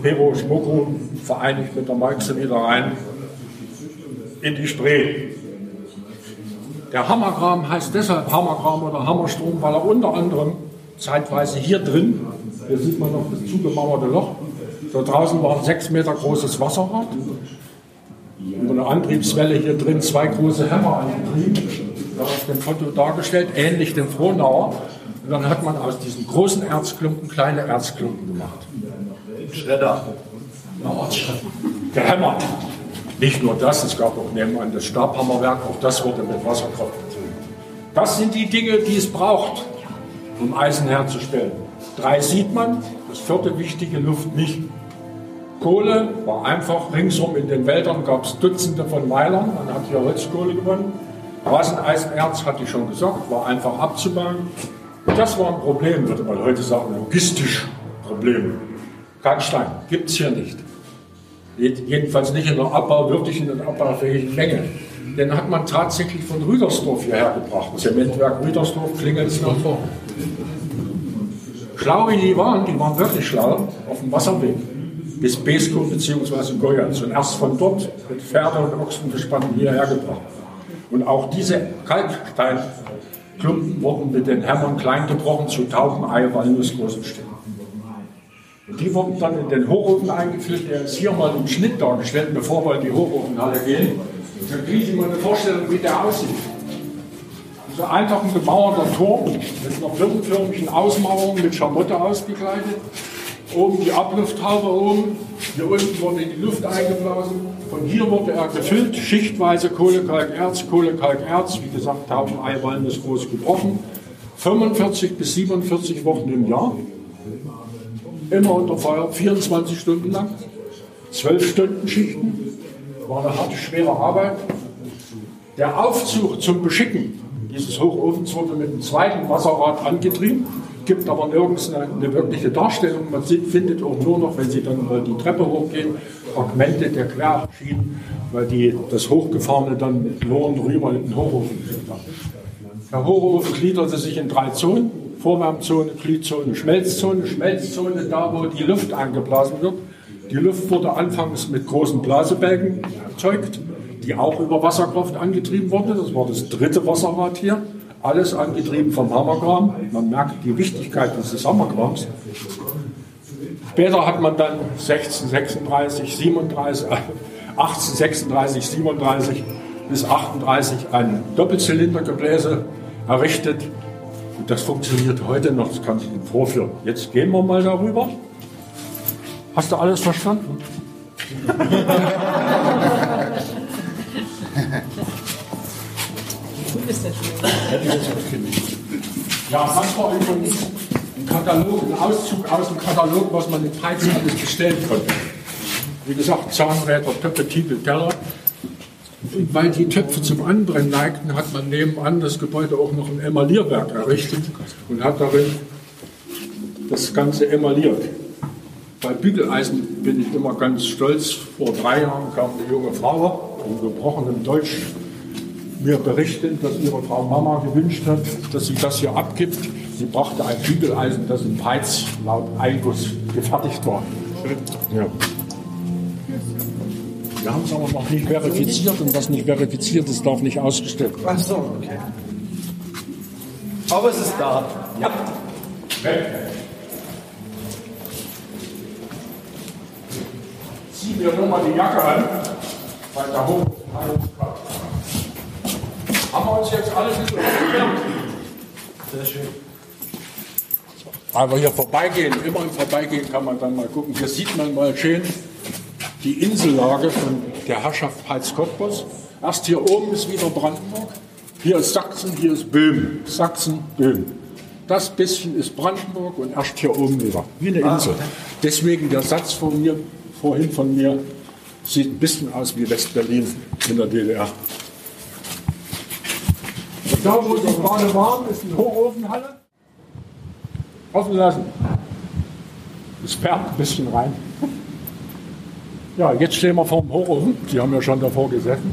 Pero Schmucko vereinigt mit der Meixe wieder rein in die Spree. Der Hammergraben heißt deshalb Hammergraben oder Hammerstrom, weil er unter anderem zeitweise hier drin, hier sieht man noch das zugemauerte Loch, da draußen war ein sechs Meter großes Wasserrad. Über eine Antriebswelle hier drin zwei große Hämmer angetrieben, auf dem Foto dargestellt, ähnlich dem Frohnauer. Und dann hat man aus diesen großen Erzklumpen kleine Erzklumpen gemacht. Schredder. Gehämmert. Nicht nur das, es gab auch nebenan das Stabhammerwerk, auch das wurde mit Wasserkraft betrieben. Das sind die Dinge, die es braucht, um Eisen herzustellen. Drei sieht man, das vierte wichtige, Luft nicht. Kohle war einfach, ringsum in den Wäldern gab es Dutzende von Meilern, man hat hier Holzkohle gewonnen. Rasseneisenerz, hatte ich schon gesagt, war einfach abzubauen. Das war ein Problem, würde man heute sagen, logistisch Problem. Kalkstein gibt es hier nicht. Jedenfalls nicht in einer abbauwürdigen und abbaufähigen Menge. Den hat man tatsächlich von Rüdersdorf hierher gebracht. Das Zementwerk Rüdersdorf, klingelt es noch vor. Schlau wie die waren, die waren wirklich schlau, auf dem Wasserweg bis Beskow bzw. Goyans und erst von dort mit Pferde und Ochsen gespannt hierher gebracht. Und auch diese Kalksteinklumpen wurden mit den Hämmern klein gebrochen zu Taubenei, Walnuss, großen Stücken. Und die wurden dann in den Hochofen eingeführt, der ist hier mal im Schnitt dargestellt, bevor wir in die Hochofenhalle gehen. Dann kriegen Sie mal eine Vorstellung, wie der aussieht. So einfach ein gemauerter Turm mit einer birnenförmigen Ausmauerung mit Schamotte ausgekleidet. Oben die Ablufthaube oben, hier unten wurde in die Luft eingeblasen. Von hier wurde er gefüllt, schichtweise Kohle, Kalk, Erz, Kohle, Kalk, Erz. Wie gesagt, Taubenei, Walnuss, groß gebrochen. fünfundvierzig bis siebenundvierzig Wochen im Jahr. Immer unter Feuer, vierundzwanzig Stunden lang. zwölf Stunden Schichten. War eine harte, schwere Arbeit. Der Aufzug zum Beschicken dieses Hochofens wurde mit dem zweiten Wasserrad angetrieben. Gibt aber nirgends eine, eine wirkliche Darstellung. Man sieht, findet auch nur noch, wenn Sie dann mal die Treppe hochgehen, Fragmente der Querschienen, weil die, das Hochgefahrene dann mit Loren rüber in den Hochofen geführt haben. Der Hochofen gliederte sich in drei Zonen: Vorwärmzone, Glühzone, Schmelzzone. Schmelzzone, da wo die Luft angeblasen wird. Die Luft wurde anfangs mit großen Blasebälgen erzeugt, die auch über Wasserkraft angetrieben wurde. Das war das dritte Wasserrad hier. Alles angetrieben vom Hammergraben. Man merkt die Wichtigkeit dieses Hammergrabens. Später hat man dann sechzehnhundertsechsunddreißig, siebenunddreißig, achtzehnhundertsechsunddreißig, siebenunddreißig bis achtunddreißig ein Doppelzylindergebläse errichtet. Und das funktioniert heute noch, das kann ich Ihnen vorführen. Jetzt gehen wir mal darüber. Hast du alles verstanden? Ja, das war übrigens ein Katalog, ein Auszug aus dem Katalog, was man in Peizen alles bestellen konnte. Wie gesagt, Zahnräder, Töpfe, Tiegel, Teller. Und weil die Töpfe zum Anbrennen neigten, hat man nebenan das Gebäude auch noch ein Emaillierwerk errichtet und hat darin das Ganze emailliert. Bei Bügeleisen bin ich immer ganz stolz. Vor drei Jahren kam eine junge Frau in gebrochenem Deutsch mir berichten, dass ihre Frau Mama gewünscht hat, dass sie das hier abgibt. Sie brachte ein Bügeleisen, das in Peitz laut Einguss gefertigt war. Ja. Wir haben es aber noch nicht verifiziert, und was nicht verifiziert ist, darf nicht ausgestellt werden. Ach so, okay. Aber es ist da. Ja. Zieh mir nur mal die Jacke an, weil da hoch. Haben wir uns jetzt alles so gelernt? Sehr schön. Aber hier vorbeigehen, immer im Vorbeigehen kann man dann mal gucken. Hier sieht man mal schön die Insellage von der Herrschaft Pfalz-Cottbus. Erst hier oben ist wieder Brandenburg. Hier ist Sachsen, hier ist Böhmen. Sachsen, Böhmen. Das bisschen ist Brandenburg und erst hier oben wieder. Wie eine Insel. Deswegen der Satz von mir, vorhin von mir, sieht ein bisschen aus wie West-Berlin in der D D R. Und da, wo wir gerade waren, ist die Hochofenhalle. Offen lassen. Es perlt ein bisschen rein. Ja, jetzt stehen wir vor dem Hochofen. Die haben ja schon davor gesessen.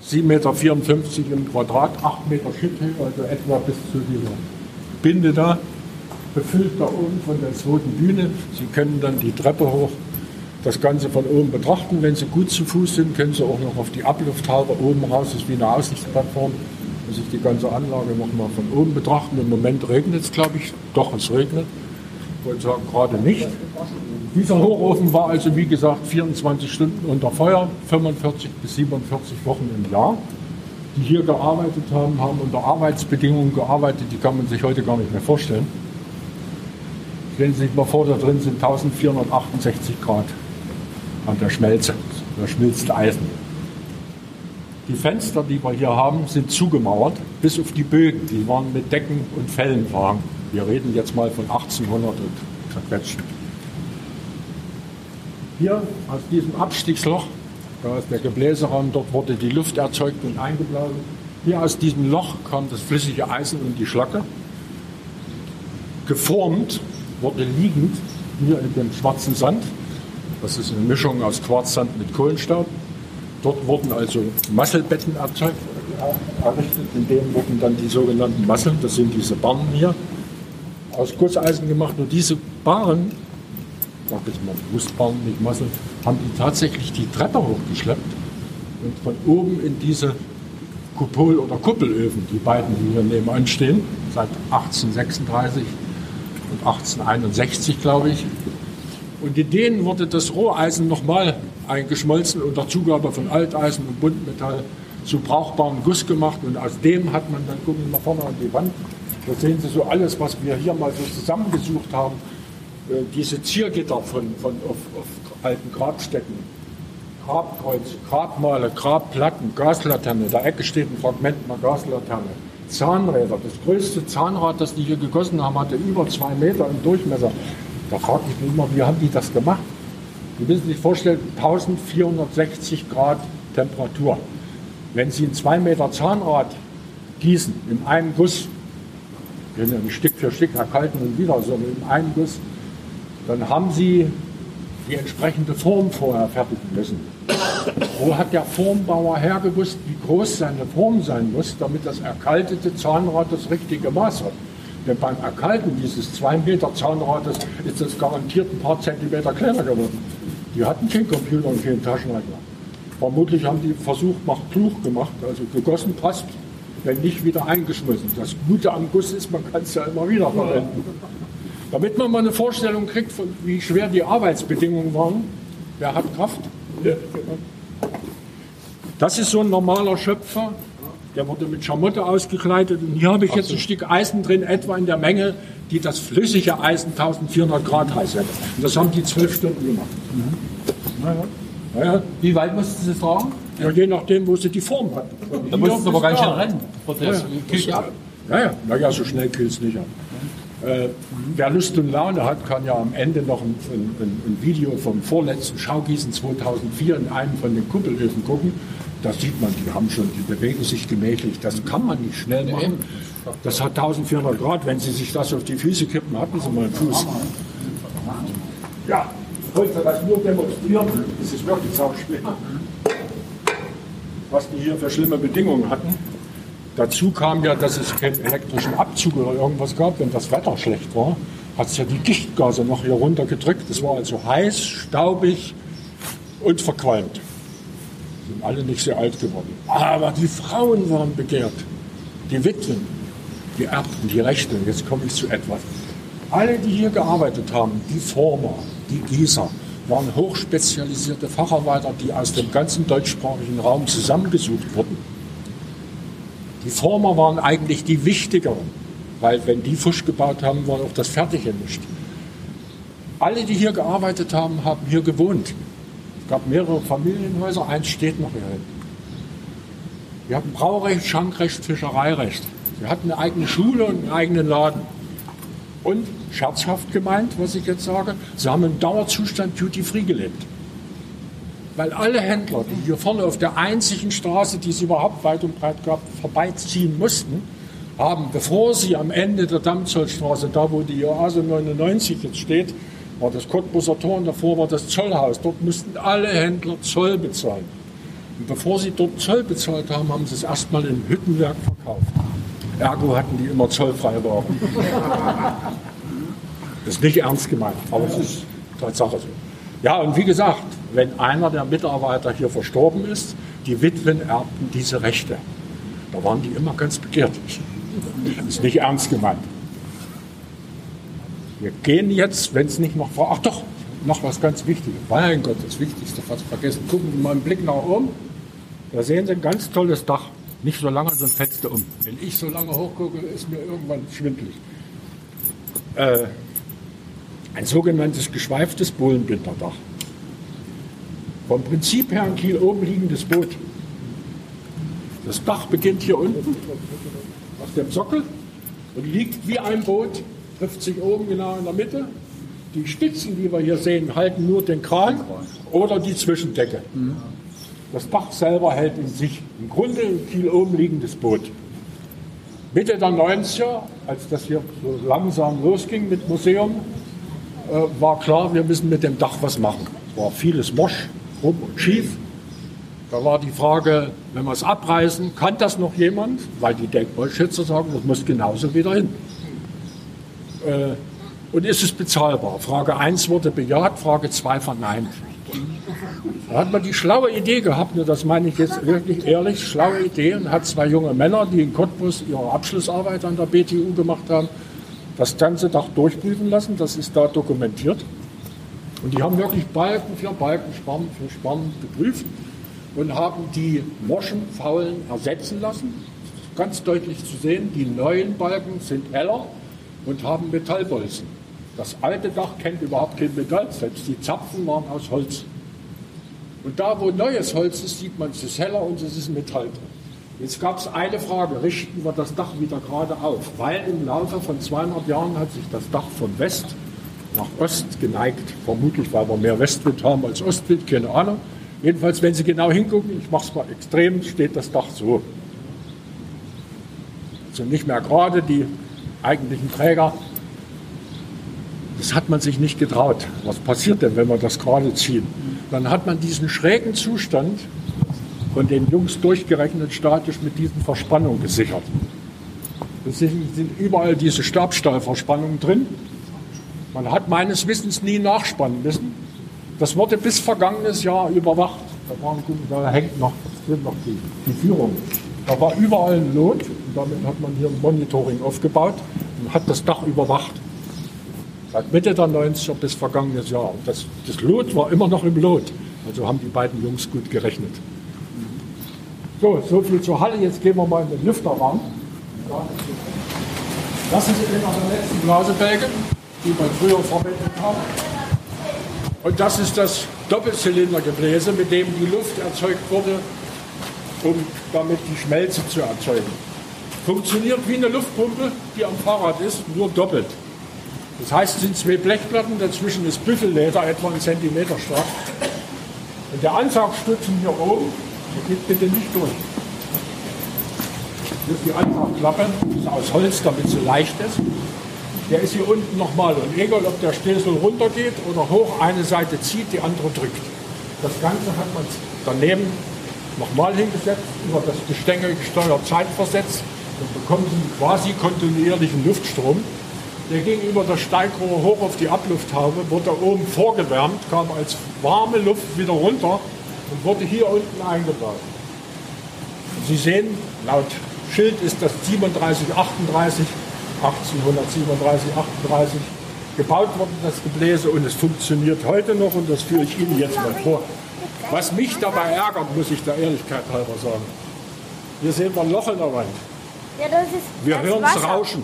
sieben Komma vierundfünfzig Meter im Quadrat, acht Meter Schütthöhe, also etwa bis zu dieser Binde da. Befüllt da oben von der zweiten Bühne. Sie können dann die Treppe hoch, das Ganze von oben betrachten. Wenn Sie gut zu Fuß sind, können Sie auch noch auf die Ablufthalle oben raus. Das ist wie eine Aussichtsplattform. Und sich die ganze Anlage nochmal von oben betrachten. Im Moment regnet es, glaube ich. Doch, es regnet. Ich wollte sagen, gerade nicht. Dieser Hochofen war also, wie gesagt, vierundzwanzig Stunden unter Feuer, fünfundvierzig bis siebenundvierzig Wochen im Jahr. Die hier gearbeitet haben, haben unter Arbeitsbedingungen gearbeitet, die kann man sich heute gar nicht mehr vorstellen. Stellen Sie sich mal vor, da drin sind vierzehnhundertachtundsechzig Grad an der Schmelze, da schmilzt Eisen. Die Fenster, die wir hier haben, sind zugemauert, bis auf die Bögen. Die waren mit Decken und Fellen verhangen. Wir reden jetzt mal von achtzehnhundert und zerquetschen. Hier aus diesem Abstiegsloch, da ist der Gebläseraum, dort wurde die Luft erzeugt und eingeblasen. Hier aus diesem Loch kam das flüssige Eisen und die Schlacke. Geformt wurde liegend hier in dem schwarzen Sand. Das ist eine Mischung aus Quarzsand mit Kohlenstaub. Dort wurden also Masselbetten erzeugt, errichtet. In denen wurden dann die sogenannten Masseln, das sind diese Barren hier, aus Gusseisen gemacht. Nur diese Barren, ich sage jetzt mal Brustbarren, nicht Masseln, haben die tatsächlich die Treppe hochgeschleppt und von oben in diese Kupol- oder Kuppelöfen, die beiden, die hier nebenan stehen, seit achtzehnhundertsechsunddreißig und achtzehnhunderteinundsechzig, glaube ich. Und in denen wurde das Roheisen nochmal eingeschmolzen unter Zugabe von Alteisen und Buntmetall zu brauchbaren Guss gemacht. Und aus dem hat man dann, gucken wir mal vorne an die Wand, da sehen Sie so alles, was wir hier mal so zusammengesucht haben, diese Ziergitter von, von, auf, auf alten Grabstätten, Grabkreuze, Grabmale, Grabplatten, Gaslaterne, in der Ecke steht ein Fragment einer Gaslaterne, Zahnräder, das größte Zahnrad, das die hier gegossen haben, hatte über zwei Meter im Durchmesser. Da frage ich mich immer, wie haben die das gemacht? Sie müssen sich vorstellen, vierzehnhundertsechzig Grad Temperatur. Wenn Sie ein zwei Meter Zahnrad gießen, in einem Guss, in Stück für Stück erkalten und wieder, sondern in einem Guss, dann haben Sie die entsprechende Form vorher fertigen müssen. Wo hat der Formbauer hergewusst, wie groß seine Form sein muss, damit das erkaltete Zahnrad das richtige Maß hat? Denn beim Erkalten dieses zwei Meter Zahnrades ist das garantiert ein paar Zentimeter kleiner geworden. Die hatten keinen Computer und keinen Taschenrechner. Vermutlich haben die versucht, macht klug gemacht, also gegossen passt, wenn nicht wieder eingeschmissen. Das Gute am Guss ist, man kann es ja immer wieder verwenden. Damit man mal eine Vorstellung kriegt, von wie schwer die Arbeitsbedingungen waren. Wer hat Kraft? Das ist so ein normaler Schöpfer. Der wurde mit Schamotte ausgekleidet und hier habe ich jetzt ein Stück Eisen drin, etwa in der Menge, die das flüssige Eisen vierzehnhundert Grad heiß hätte. Und das haben die zwölf Stunden gemacht. Mhm. Naja. Naja. Wie weit mussten Sie fahren? Ja, je nachdem, wo sie die Form hatten. Und da mussten sie aber ganz schön rennen. Das kühlt ab. Naja, naja, so schnell kühlt es nicht ab. Äh, wer Lust und Laune hat, kann ja am Ende noch ein, ein, ein Video vom vorletzten Schaugießen zweitausendvier in einem von den Kuppelöfen gucken. Da sieht man, die haben schon, die bewegen sich gemächlich. Das kann man nicht schnell machen. Das hat vierzehnhundert Grad. Wenn Sie sich das auf die Füße kippen, hatten Sie mal einen Fuß. Ja, ich wollte das nur demonstrieren. Es ist wirklich sauschwer, was die hier für schlimme Bedingungen hatten. Dazu kam ja, dass es keinen elektrischen Abzug oder irgendwas gab. Wenn das Wetter schlecht war, hat es ja die Gichtgase noch hier runtergedrückt. Es war also heiß, staubig und verqualmt. Sind alle nicht sehr alt geworden. Aber die Frauen waren begehrt. Die Witwen, die Erbten, die Rechten. Jetzt komme ich zu etwas. Alle, die hier gearbeitet haben, die Former, die Gießer, waren hochspezialisierte Facharbeiter, die aus dem ganzen deutschsprachigen Raum zusammengesucht wurden. Die Former waren eigentlich die wichtigeren, weil wenn die Fusch gebaut haben, war auch das Fertige nicht. Alle, die hier gearbeitet haben, haben hier gewohnt. Es gab mehrere Familienhäuser, eins steht noch hier hinten. Wir hatten Braurecht, Schankrecht, Fischereirecht. Wir hatten eine eigene Schule und einen eigenen Laden. Und, scherzhaft gemeint, was ich jetzt sage, sie haben im Dauerzustand Duty-Free gelebt. Weil alle Händler, die hier vorne auf der einzigen Straße, die es überhaupt weit und breit gab, vorbeiziehen mussten, haben, bevor sie am Ende der Dammzollstraße, da wo die Oase neunundneunzig jetzt steht, war das Cottbuser Tor und davor war das Zollhaus. Dort mussten alle Händler Zoll bezahlen. Und bevor sie dort Zoll bezahlt haben, haben sie es erstmal im Hüttenwerk verkauft. Ergo hatten die immer zollfreie Waren. Das ist nicht ernst gemeint, aber es ist Tatsache so. Ja, und wie gesagt, wenn einer der Mitarbeiter hier verstorben ist, die Witwen erbten diese Rechte. Da waren die immer ganz begehrt. Das ist nicht ernst gemeint. Wir gehen jetzt, wenn es nicht noch war, ach doch, noch was ganz Wichtiges. Mein Gott, das Wichtigste, fast vergessen. Gucken Sie mal einen Blick nach oben. Da sehen Sie ein ganz tolles Dach. Nicht so lange, sonst fällst du um. Wenn ich so lange hochgucke, ist mir irgendwann schwindelig. Äh, ein sogenanntes geschweiftes Bohlenbinderdach. Vom Prinzip her ein Kiel oben liegendes Boot. Das Dach beginnt hier unten auf dem Sockel und liegt wie ein Boot, trifft sich oben genau in der Mitte. Die Spitzen, die wir hier sehen, halten nur den Kran oder die Zwischendecke. Mhm. Das Dach selber hält in sich im Grunde ein Kiel oben liegendes Boot. Mitte der neunziger, als das hier so langsam losging mit Museum, äh, war klar, wir müssen mit dem Dach was machen. Es war vieles morsch, rum und schief. Da war die Frage, wenn wir es abreißen, kann das noch jemand? Weil die Denkmalschützer sagen, das muss genauso wieder hin. Äh, und ist es bezahlbar? Frage eins wurde bejaht, Frage zwei verneint. Da hat man die schlaue Idee gehabt, nur das meine ich jetzt wirklich ehrlich, schlaue Idee, und hat zwei junge Männer, die in Cottbus ihre Abschlussarbeit an der B T U gemacht haben, das ganze Dach durchprüfen lassen, das ist da dokumentiert. Und die haben wirklich Balken für Balken, Sparren für Sparren geprüft und haben die morschen, faulen ersetzen lassen. Ganz deutlich zu sehen, die neuen Balken sind heller und haben Metallbolzen. Das alte Dach kennt überhaupt kein Metall, selbst die Zapfen waren aus Holz. Und da, wo neues Holz ist, sieht man, es ist heller und es ist Metall drin. Jetzt gab es eine Frage, richten wir das Dach wieder gerade auf? Weil im Laufe von zweihundert Jahren hat sich das Dach von West nach Ost geneigt. Vermutlich, weil wir mehr Westwind haben als Ostwind, keine Ahnung. Jedenfalls, wenn Sie genau hingucken, ich mache es mal extrem, steht das Dach so. Also nicht mehr gerade, die eigentlichen Träger. Das hat man sich nicht getraut. Was passiert denn, wenn wir das gerade ziehen? Dann hat man diesen schrägen Zustand von den Jungs durchgerechnet statisch mit diesen Verspannungen gesichert. Deswegen sind überall diese Stabstahlverspannungen drin. Man hat meines Wissens nie nachspannen müssen. Das wurde bis vergangenes Jahr überwacht. Da, waren, da hängt noch, sind noch die, die Führung. Da war überall ein Lot. Und damit hat man hier ein Monitoring aufgebaut und hat das Dach überwacht. Seit Mitte der neunziger bis vergangenes Jahr. Das, das Lot war immer noch im Lot. Also haben die beiden Jungs gut gerechnet. So, so viel zur Halle. Jetzt gehen wir mal in den Lüfterraum. Das ist eben aus der letzten Blasebälge, die man früher verwendet hat. Und das ist das Doppelzylindergebläse, mit dem die Luft erzeugt wurde, um damit die Schmelze zu erzeugen. Funktioniert wie eine Luftpumpe, die am Fahrrad ist, nur doppelt. Das heißt, es sind zwei Blechplatten, dazwischen ist Büffelleder, etwa einen Zentimeter stark. Und der Ansaugstutzen hier oben, der geht bitte nicht durch. Das ist die Ansaugklappe, die ist aus Holz, damit sie leicht ist. Der ist hier unten nochmal. Und egal, ob der Stesel runter geht oder hoch, eine Seite zieht, die andere drückt. Das Ganze hat man daneben nochmal hingesetzt, über das Gestänge gesteuert zeitversetzt. Dann bekommen Sie einen quasi kontinuierlichen Luftstrom. Der ging über das Steigrohr hoch auf die Ablufthaube, wurde da oben vorgewärmt, kam als warme Luft wieder runter und wurde hier unten eingebaut. Sie sehen, laut Schild ist das siebenunddreißig, achtunddreißig, achtzehnhundertsiebenunddreißig, achtunddreißig gebaut worden, das Gebläse, und es funktioniert heute noch, und das führe ich Ihnen jetzt mal vor. Was mich dabei ärgert, muss ich der Ehrlichkeit halber sagen. Hier sehen wir ein Loch in der Wand. Ja, das ist wir hören es rauschen.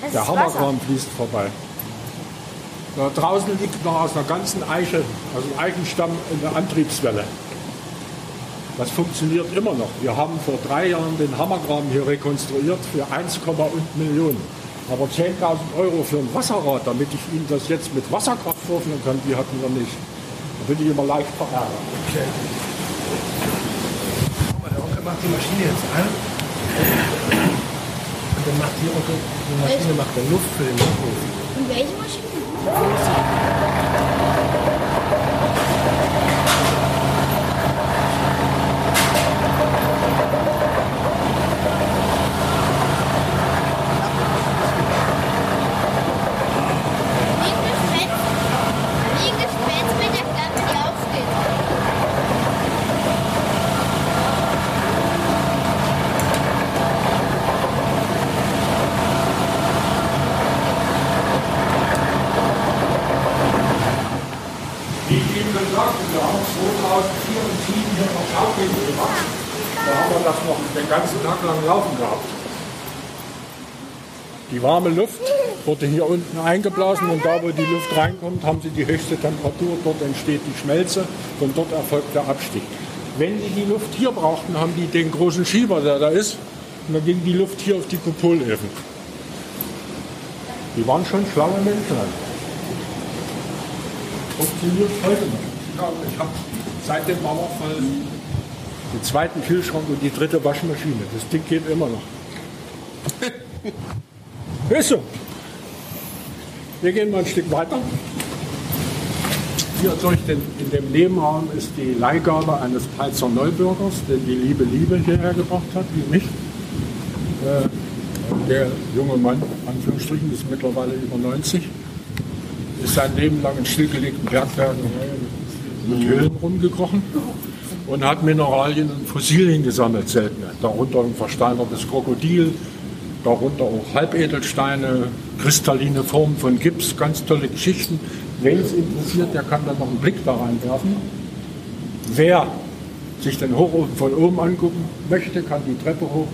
Das der Hammerkram fließt vorbei. Da draußen liegt noch aus einer ganzen Eiche, aus einem Eichenstamm, eine Antriebswelle. Das funktioniert immer noch. Wir haben vor drei Jahren den Hammerkram hier rekonstruiert für eins Komma eins Millionen. Aber zehntausend Euro für ein Wasserrad, damit ich Ihnen das jetzt mit Wasserkraft vorführen kann, die hatten wir nicht. Da bin ich immer leicht verärgert. Okay. Der Onkel macht die Maschine jetzt an. Und dann macht die Onkel, die Maschine macht dann Luft für den Mikrofon. Und welche Maschine? Die warme Luft wurde hier unten eingeblasen und da, wo die Luft reinkommt, haben Sie die höchste Temperatur. Dort entsteht die Schmelze, von dort erfolgt der Abstieg. Wenn Sie die Luft hier brauchten, haben die den großen Schieber, der da ist, und dann ging die Luft hier auf die Kupolöfen. Die waren schon schlaue Menschen. Funktioniert heute noch. Ich habe seit dem Mauerfall den zweiten Kühlschrank und die dritte Waschmaschine. Das Ding geht immer noch. Weißt du, wir gehen mal ein Stück weiter. Hier durch den, in dem Nebenraum ist die Leihgabe eines Pfalzer Neubürgers, den die liebe Liebe hierher gebracht hat, wie mich. Äh, der junge Mann, Anführungsstrichen, ist mittlerweile über neunzig, ist sein Leben lang in stillgelegten Bergwerken mit Höhlen rumgekrochen und hat Mineralien und Fossilien gesammelt, seltene. Darunter ein versteinertes Krokodil, darunter auch Halbedelsteine, kristalline Formen von Gips, ganz tolle Geschichten. Wen es interessiert, der kann dann noch einen Blick da reinwerfen. Wer sich den Hochofen von oben angucken möchte, kann die Treppe hoch.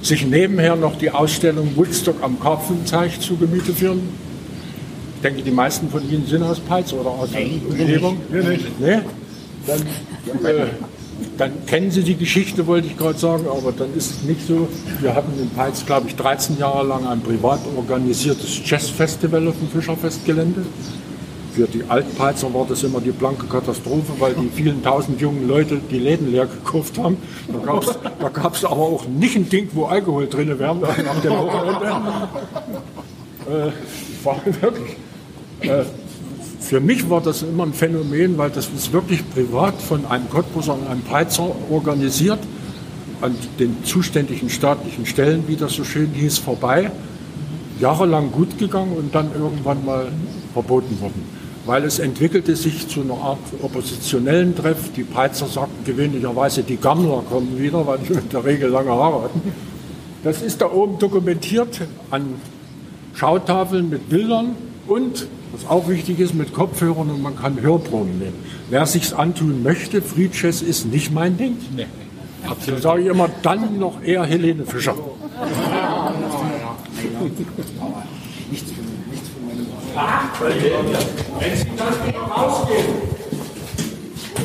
Sich nebenher noch die Ausstellung Woodstock am Karpfenteich zu Gemüte führen. Ich denke, die meisten von Ihnen sind aus Peitz oder aus der Umgebung. Nee? Dann, äh, Dann kennen Sie die Geschichte, wollte ich gerade sagen, aber dann ist es nicht so. Wir hatten in Peitz, glaube ich, dreizehn Jahre lang ein privat organisiertes Jazzfestival auf dem Fischerfestgelände. Für die Altpeizer war das immer die blanke Katastrophe, weil die vielen tausend jungen Leute die Läden leer gekauft haben. Da gab es aber auch nicht ein Ding, wo Alkohol drin wäre, nach dem Wochenende. Äh, war wirklich... Äh, Für mich war das immer ein Phänomen, weil das ist wirklich privat von einem Cottbusser und einem Peizer organisiert, an den zuständigen staatlichen Stellen, wie das so schön hieß, vorbei, jahrelang gut gegangen und dann irgendwann mal verboten worden. Weil es entwickelte sich zu einer Art oppositionellen Treff. Die Peizer sagten gewöhnlicherweise, die Gammler kommen wieder, weil die in der Regel lange Haare hatten. Das ist da oben dokumentiert an Schautafeln mit Bildern und was auch wichtig ist, mit Kopfhörern und man kann Hörproben nehmen. Wer sich's antun möchte, Free-Jazz ist nicht mein Ding. Nee. Absolut. Da sage ich immer, dann noch eher Helene Fischer. Ja, nichts für meine Wahl. Wenn Sie das wieder rausgehen,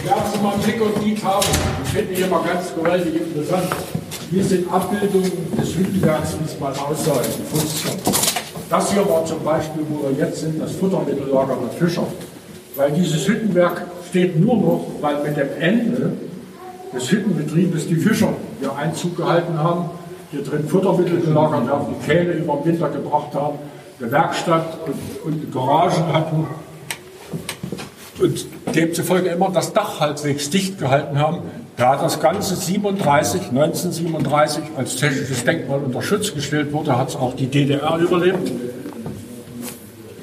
werfen Sie mal einen Blick und die Tafel. Ich finde die immer ganz gewaltig interessant. Hier sind Abbildungen des Hüttenwerks, wie es mal aussah, in Fußball. Das hier war zum Beispiel, wo wir jetzt sind, das Futtermittellager der Fischer. Weil dieses Hüttenwerk steht nur noch, weil mit dem Ende des Hüttenbetriebes die Fischer hier Einzug gehalten haben, hier drin Futtermittel gelagert haben, die Kähne über den Winter gebracht haben, eine Werkstatt und Garagen hatten und demzufolge immer das Dach halbwegs dicht gehalten haben. Da das Ganze neunzehnhundertsiebenunddreißig als technisches Denkmal unter Schutz gestellt wurde, hat es auch die D D R überlebt.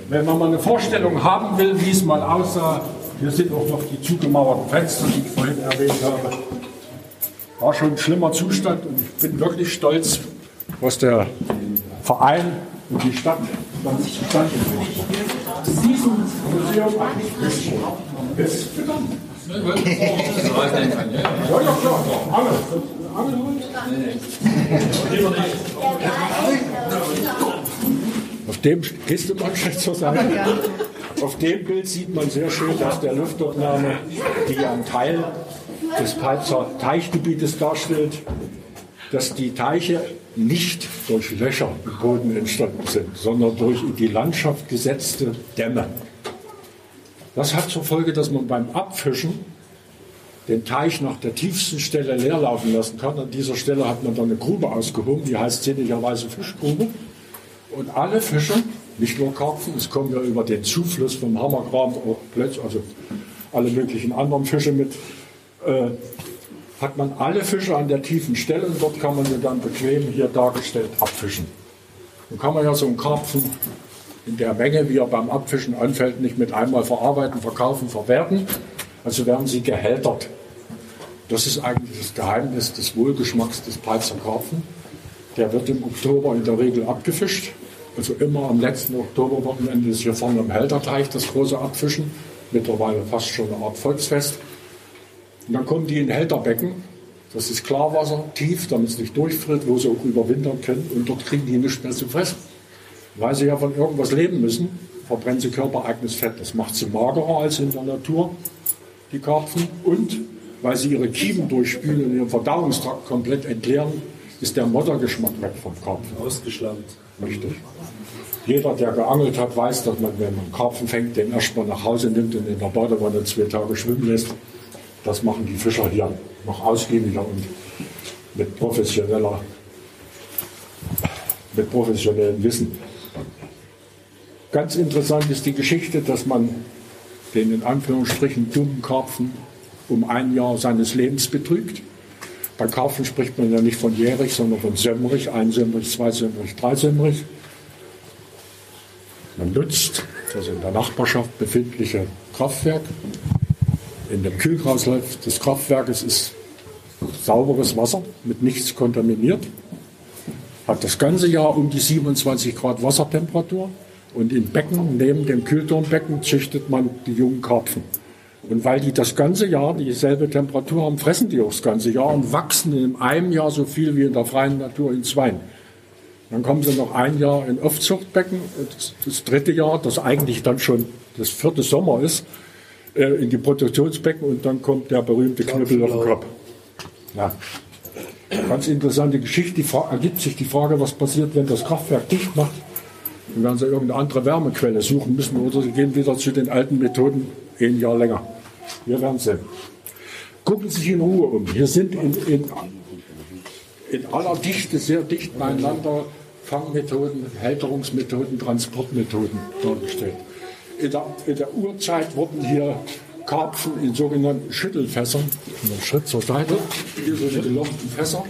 Wenn man mal eine Vorstellung haben will, wie es mal aussah, hier sind auch noch die zugemauerten Fenster, die ich vorhin erwähnt habe. War schon ein schlimmer Zustand und ich bin wirklich stolz, was der Verein und die Stadt dann zustande gebracht haben. Diesem Museum eigentlich ist bedankt. Ja, ja, klar. Alles. Auf dem, gehst du mal zur Seite? Auf dem Bild sieht man sehr schön, dass der Luftabnahme, die ja einen Teil des Peitzer Teichgebietes darstellt, dass die Teiche nicht durch Löcher im Boden entstanden sind, sondern durch in die Landschaft gesetzte Dämme. Das hat zur Folge, dass man beim Abfischen den Teich nach der tiefsten Stelle leerlaufen lassen kann. An dieser Stelle hat man dann eine Grube ausgehoben, die heißt sinnigerweise Fischgrube. Und alle Fische, nicht nur Karpfen, es kommen ja über den Zufluss vom Hammergraben auch Plötz, also alle möglichen anderen Fische mit, äh, hat man alle Fische an der tiefen Stelle und dort kann man sie dann bequem hier dargestellt abfischen. Dann kann man ja so einen Karpfen in der Menge, wie er beim Abfischen anfällt, nicht mit einmal verarbeiten, verkaufen, verwerten. Also werden sie gehältert. Das ist eigentlich das Geheimnis des Wohlgeschmacks des Peitzer Karpfen. Der wird im Oktober in der Regel abgefischt. Also immer am letzten Oktoberwochenende ist hier vorne im Hälterteich das große Abfischen. Mittlerweile fast schon eine Art Volksfest. Und dann kommen die in Hälterbecken. Das ist Klarwasser, tief, damit es nicht durchfriert, wo sie auch überwintern können. Und dort kriegen die nichts mehr zu fressen. Weil sie ja von irgendwas leben müssen, verbrennen sie körpereigenes Fett. Das macht sie magerer als in der Natur, die Karpfen. Und weil sie ihre Kiemen durchspülen und ihren Verdauungstrakt komplett entleeren, ist der Moddergeschmack weg vom Karpfen. Ausgeschlammt. Richtig. Jeder, der geangelt hat, weiß, dass man, wenn man Karpfen fängt, den erstmal nach Hause nimmt und in der Badewanne zwei Tage schwimmen lässt. Das machen die Fischer hier noch ausgiebiger und mit professioneller, mit professionellem Wissen. Ganz interessant ist die Geschichte, dass man den in Anführungsstrichen dummen Karpfen um ein Jahr seines Lebens betrügt. Bei Karpfen spricht man ja nicht von jährig, sondern von sämmerig, einsämmerig, zweisämmerig, dreisämmerig. Man nutzt das in der Nachbarschaft befindliche Kraftwerk. In dem Kühlkreislauf des Kraftwerkes ist sauberes Wasser, mit nichts kontaminiert. Hat das ganze Jahr um die siebenundzwanzig Grad Wassertemperatur. Und in Becken, neben dem Kühlturmbecken, züchtet man die jungen Karpfen. Und weil die das ganze Jahr dieselbe Temperatur haben, fressen die auch das ganze Jahr und wachsen in einem Jahr so viel wie in der freien Natur in Zweien. Dann kommen sie noch ein Jahr in Aufzuchtbecken, das, das dritte Jahr, das eigentlich dann schon das vierte Sommer ist, äh, in die Produktionsbecken und dann kommt der berühmte Knüppel auf den Kopf. Ja. Ganz interessante Geschichte, Fra- ergibt sich die Frage, was passiert, wenn das Kraftwerk dicht macht. Dann werden sie irgendeine andere Wärmequelle suchen müssen oder sie gehen wieder zu den alten Methoden ein Jahr länger. Hier werden sie. Gucken Sie sich in Ruhe um. Hier sind in, in, in aller Dichte, sehr dicht beieinander Fangmethoden, Hälterungsmethoden, Transportmethoden dargestellt. In der, in der Urzeit wurden hier Karpfen in sogenannten Schüttelfässern, einen Schritt zur Seite, hier so die gelochten Fässer,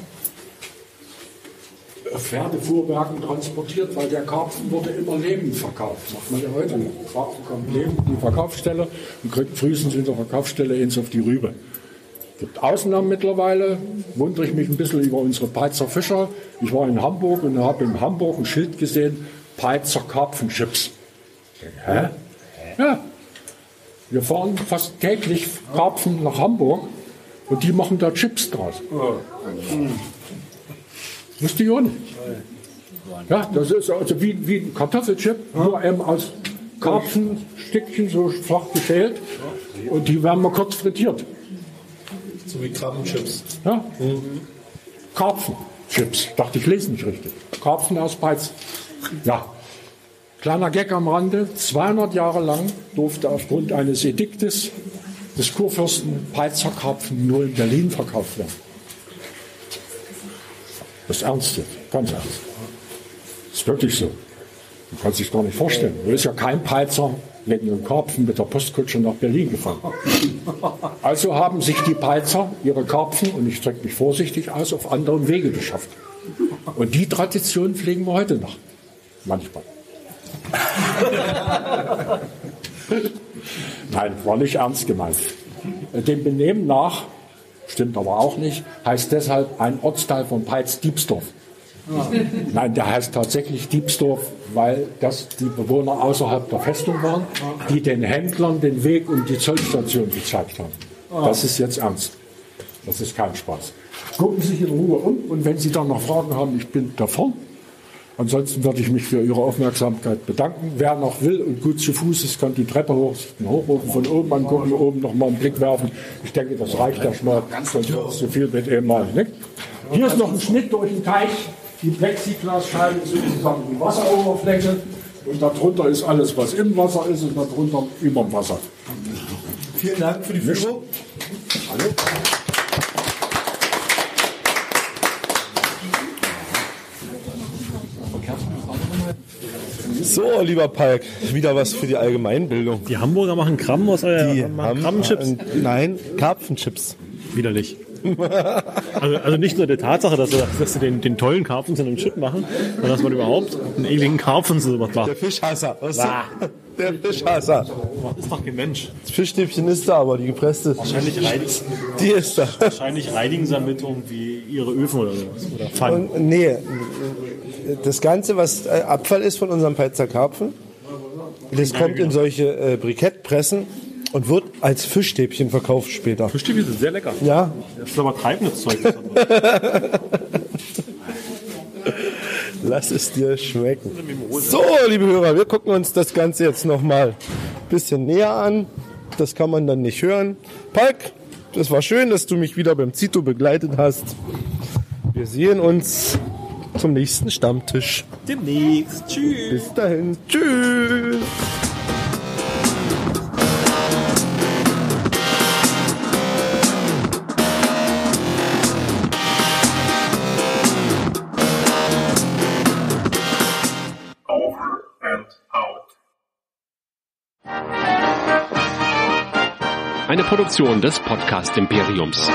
Pferdefuhrwerken transportiert, weil der Karpfen wurde immer lebend verkauft. Macht man ja heute nicht. Karpfen kommt lebend in die Verkaufsstelle und kriegt frühestens in der Verkaufsstelle eins auf die Rübe. Es gibt Ausnahmen mittlerweile. Wundere ich mich ein bisschen über unsere Peitzer Fischer. Ich war in Hamburg und habe in Hamburg ein Schild gesehen, Peitzer Karpfenchips. Hä? Ja. Wir fahren fast täglich Karpfen nach Hamburg und die machen da Chips draus. Hm. Wusste ich auch nicht. Ja, das ist also wie, wie ein Kartoffelchip, nur eben aus Karpfenstückchen so flach geschält und die werden mal kurz frittiert. So wie Krabbenchips. Ja. Mhm. Karpfenchips. Dachte ich, lese nicht richtig. Karpfen aus Peitz. Ja. Kleiner Gag am Rande. zweihundert Jahre lang durfte aufgrund eines Ediktes des Kurfürsten Peitzer Karpfen nur in Berlin verkauft werden. Das ist ernst jetzt, ganz ernst. Das ist wirklich so. Man kann sich gar nicht vorstellen. Da ist ja kein Peitzer wegen dem Karpfen mit der Postkutsche nach Berlin gefahren. Also haben sich die Peitzer ihre Karpfen, und ich drücke mich vorsichtig aus, auf anderen Wege geschafft. Und die Tradition pflegen wir heute noch. Manchmal. Nein, war nicht ernst gemeint. Dem Benehmen nach, stimmt aber auch nicht, heißt deshalb ein Ortsteil von Peitz-Diebsdorf. Ja. Nein, der heißt tatsächlich Diebsdorf, weil das die Bewohner außerhalb der Festung waren, die den Händlern den Weg und die Zollstation gezeigt haben. Das ist jetzt ernst. Das ist kein Spaß. Gucken Sie sich in Ruhe um und wenn Sie dann noch Fragen haben, ich bin da vorn. Ansonsten würde ich mich für Ihre Aufmerksamkeit bedanken. Wer noch will und gut zu Fuß ist, kann die Treppe hoch, sich den Hochhofen von oben angucken, oben nochmal einen Blick werfen. Ich denke, das reicht ja schon mal. Ganz so viel mit eben mal. Ne? Hier ist noch ein Schnitt durch den Teich. Die Plexiglasscheiben sind sozusagen die Wasseroberfläche. Und darunter ist alles, was im Wasser ist, und darunter über dem Wasser. Vielen Dank für die Führung. Hallo. So, lieber Palk, wieder was für die Allgemeinbildung. Die Hamburger machen Krabben aus eurer... Die Krabbenchips? Nein, Karpfenchips. Widerlich. Also, also nicht nur der Tatsache, dass sie, dass sie den, den tollen Karpfen zu einem Chip machen, sondern dass man überhaupt einen ekligen Karpfen zu sowas macht. Der Fischhasser. Der Fischhasser. Das ist doch kein Mensch. Das Fischstäbchen ist da, aber die gepresste... Wahrscheinlich reinigen, die ist da. Wahrscheinlich reinigen sie damit irgendwie ihre Öfen oder sowas. Oder Pfannen. Und, nee. Das Ganze, was Abfall ist von unserem Peizer Karpfen, das kommt in solche äh, Brikettpressen und wird als Fischstäbchen verkauft später. Fischstäbchen sind sehr lecker. Ja. Das ist aber treibendes Zeug. Lass es dir schmecken. So, liebe Hörer, wir gucken uns das Ganze jetzt nochmal ein bisschen näher an. Das kann man dann nicht hören. Palk, es war schön, dass du mich wieder beim Zito begleitet hast. Wir sehen uns zum nächsten Stammtisch. Demnächst. Tschüss. Bis dahin. Tschüss. Over and out. Eine Produktion des Podcast Imperiums.